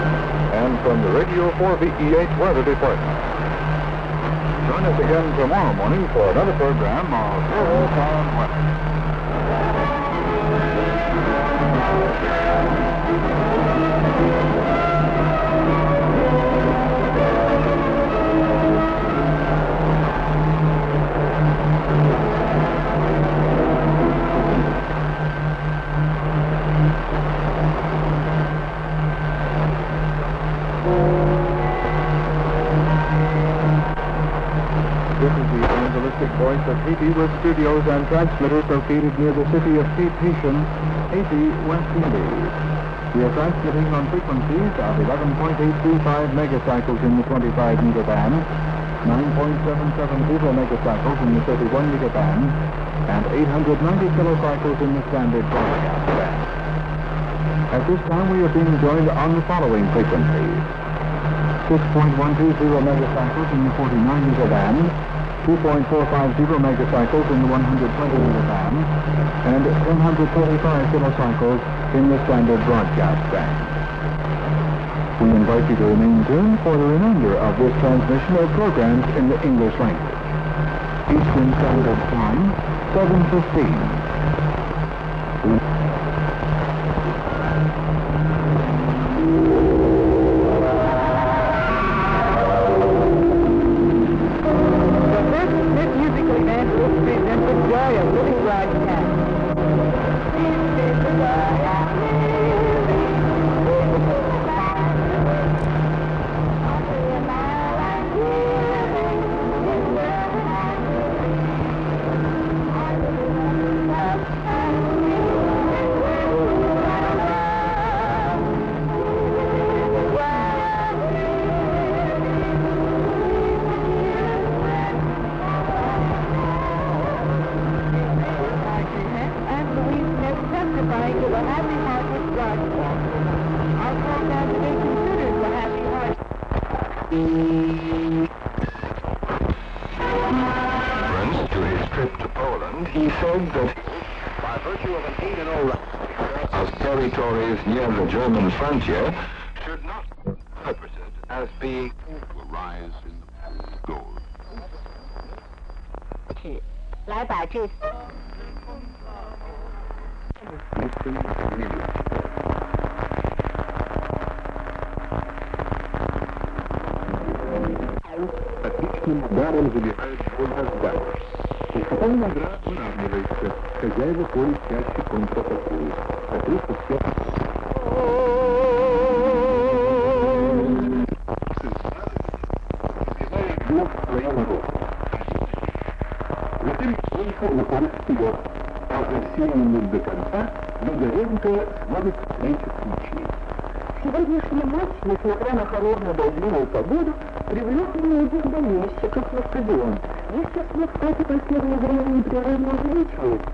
and from the Radio 4 VEH Weather Department. Join us again tomorrow morning for another program of World Town Weather. Voice of Haiti with studios and transmitters located near the city of Cape Haitian, Haiti, West Indies. We are transmitting on frequencies of 11.835 megacycles in the 25-meter band, 9.770 megacycles in the 31-meter band, and 890 kilocycles in the standard broadcast band. At this time, we are being joined on the following frequencies: 6.120 megacycles in the 49-meter band, 2.450 megacycles in the 120-meter band, and 145 kilocycles in the standard broadcast band. We invite you to remain tuned for the remainder of this transmission of programs in the English language. Eastern Standard Time, 7:15.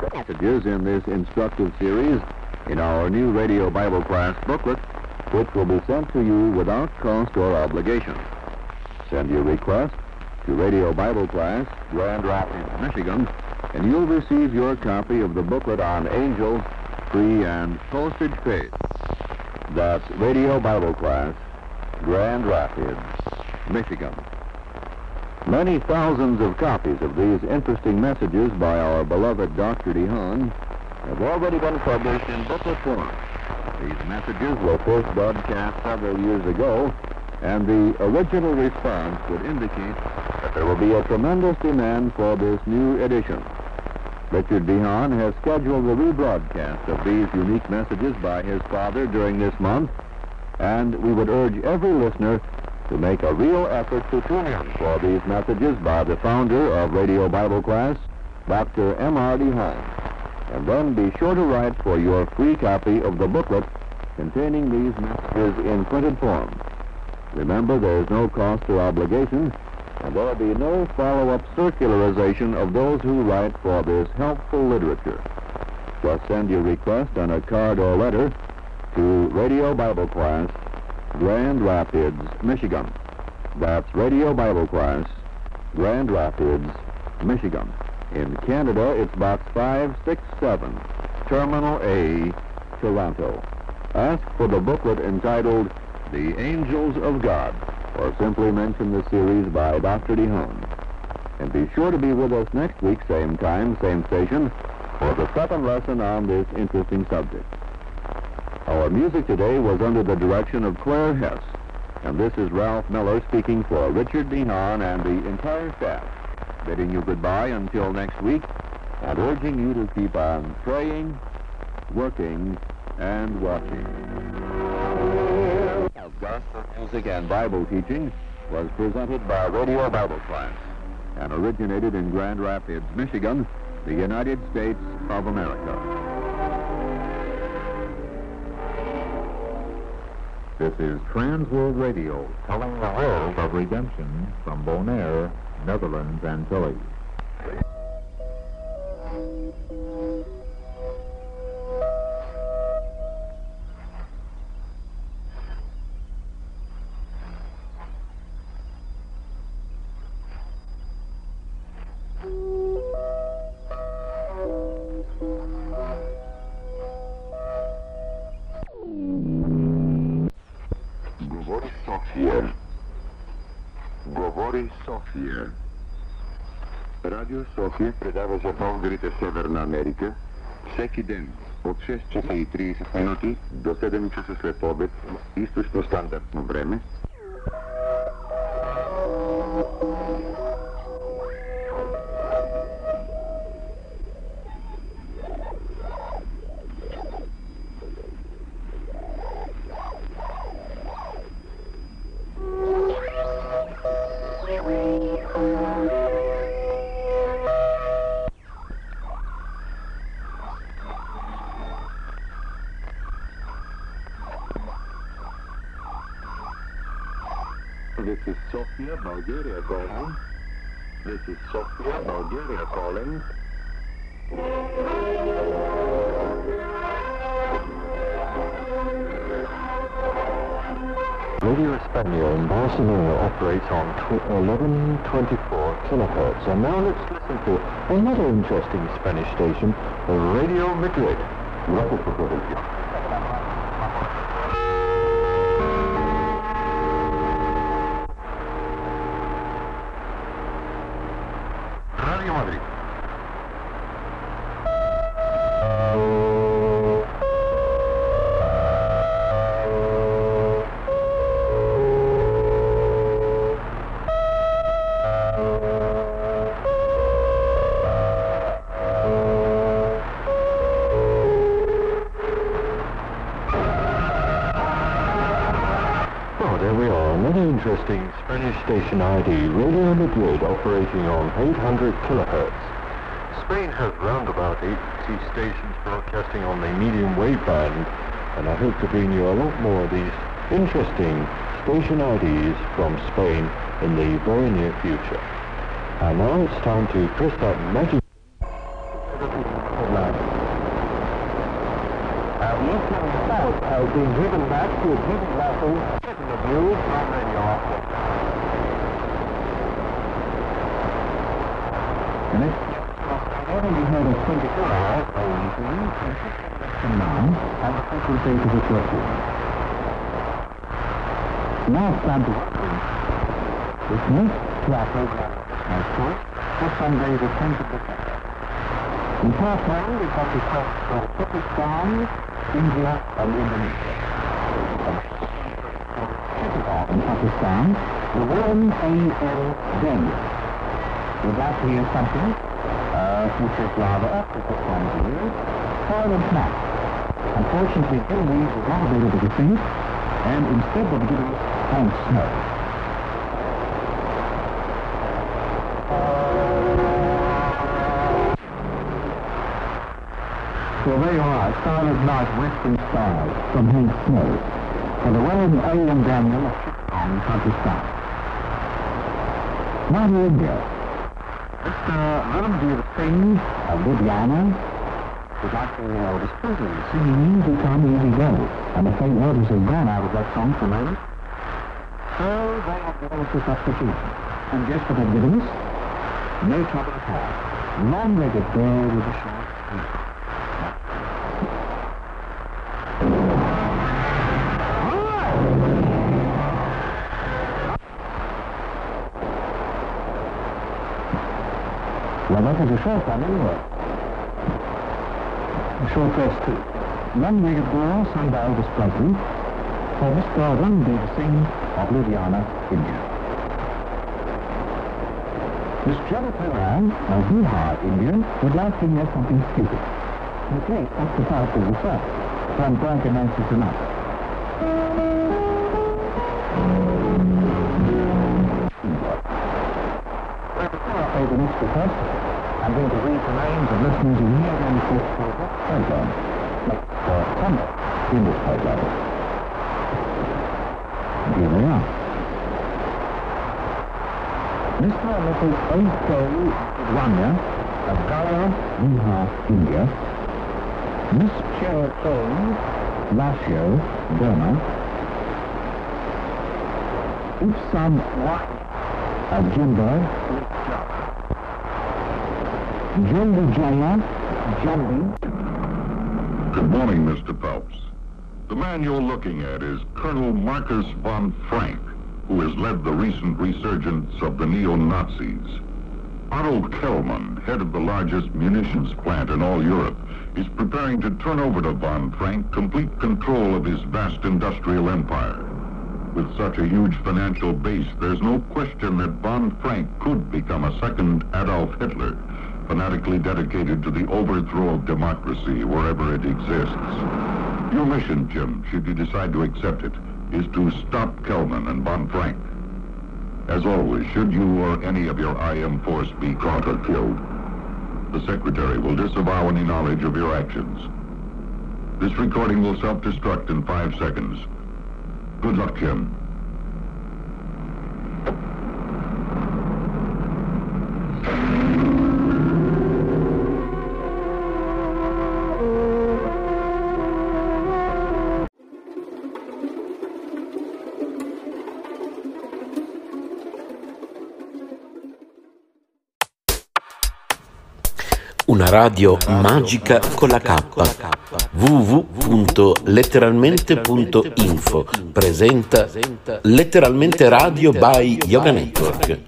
Passages in this instructive series in our new Radio Bible Class booklet, which will be sent to you without cost or obligation. Send your request to Radio Bible Class, Grand Rapids, Michigan, and you'll receive your copy of the booklet on angels, free and postage paid. That's Radio Bible Class, Grand Rapids, Michigan. Many thousands of copies of these interesting messages by our beloved Dr. DeHaan have already been published in booklet form. These messages were first broadcast several years ago, and the original response would indicate that there will be a tremendous demand for this new edition. Richard DeHaan has scheduled the rebroadcast of these unique messages by his father during this month, and we would urge every listener to make a real effort to tune in for these messages by the founder of Radio Bible Class, Dr. M.R. DeHaan. And then be sure to write for your free copy of the booklet containing these messages in printed form. Remember, there is no cost or obligation, and there will be no follow-up circularization of those who write for this helpful literature. Just send your request on a card or letter to Radio Bible Class, Grand Rapids, Michigan. That's Radio Bible Class, Grand Rapids, Michigan. In Canada, it's Box 567, Terminal A, Toronto. Ask for the booklet entitled The Angels of God, or simply mention the series by Dr. DeHaan. And be sure to be with us next week, same time, same station, for the second lesson on this interesting subject. Our music today was under the direction of Claire Hess, and this is Ralph Miller speaking for Richard DeHaan and the entire staff, bidding you goodbye until next week, and urging you to keep on praying, working, and watching. Gospel music and Bible teaching was presented by Radio Bible Class, and originated in Grand Rapids, Michigan, the United States of America. This is Trans World Radio, telling the world of redemption from Bonaire, Netherlands, and Chile. Radio Sofia predava za българите в Северна Америка всеки ден от 6 часа и 30 минути до 7 часа след обед, източно стандартно време. Bulgaria calling. This is Sofia, Bulgaria calling. Radio España in Barcelona operates on 1124 kilohertz. And now let's listen to another interesting Spanish station, Radio Madrid. Interesting Spanish station ID, Radio Madrid, operating on 800 kilohertz. Spain has round about 80 stations broadcasting on the medium wave band, and I hope to bring you a lot more of these interesting station IDs from Spain in the very near future. And now it's time to press that magic... Looking south has been driven back to a heavy vessel, getting the view from radio office. Next, having you heard of 24 hours, and now, and the central date of the circle. Now stand to work with this next to our program. Now, first, for Sunday, the 10th of December. In part one, we've got the quest for Pakistan, India and Indonesia. In Pakistan, the warm A.L.J. With that we have something, which is rather up to the time of year, soil and snack. Unfortunately, all these are not available to think, and instead of giving us Hank Snow. Well, there you are, Silent Night, Western Stars, from Hank Snow, for the William A. and Daniel of Chittagong, Pakistan. Now to India. Mr. Ranveer Singh of Ludhiana would like to know his children singing Easy Come, Easy Go, and the faint words have gone out of that song for a moment. So they have gone to substitution, and guess what they've given us? No trouble at all. Long-legged girl with a short hair. That was a short one anyway. A short verse too. Long-legged girl sung by Elvis Presley for Mr. Ranveer Singh of Ludhiana, India. Miss Jennifer Ram of Bihar, India, would like to hear something stupid. Okay, that's the part of the first. From Frank and Nancy Sinatra. Over next to first. I'm going to read the names of listeners who hear them for the program, like for Sunday, in this program. Here they are. Mr. and Mrs. Oso Rania of Gaya, Bihar, India. Miss Cherito Lascio, Burma. Ibsan Waki of Jimbo. Jumbo. Good morning, Mr. Phelps. The man you're looking at is Colonel Marcus von Frank, who has led the recent resurgence of the neo-Nazis. Otto Kellmann, head of the largest munitions plant in all Europe, is preparing to turn over to von Frank complete control of his vast industrial empire. With such a huge financial base, there's no question that von Frank could become a second Adolf Hitler, fanatically dedicated to the overthrow of democracy wherever it exists. Your mission, Jim, should you decide to accept it, is to stop Kellmann and von Frank. As always, should you or any of your IM force be caught or killed, the Secretary will disavow any knowledge of your actions. This recording will self-destruct in 5 seconds. Good luck, Jim. Una radio magica con la K, www.letteralmente.info presenta Letteralmente Radio by Yoga Network.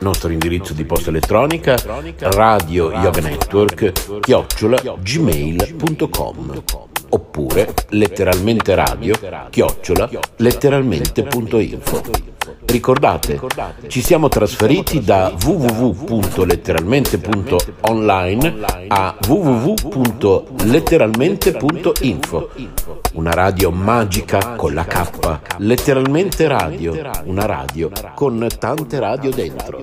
Nostro indirizzo di posta elettronica radioyoganetwork@gmail.com oppure letteralmente radio @letteralmente.info. Ricordate, ci siamo trasferiti da www.letteralmente.online a www.letteralmente.info. Una radio magica con la K, letteralmente radio, una radio con tante radio dentro.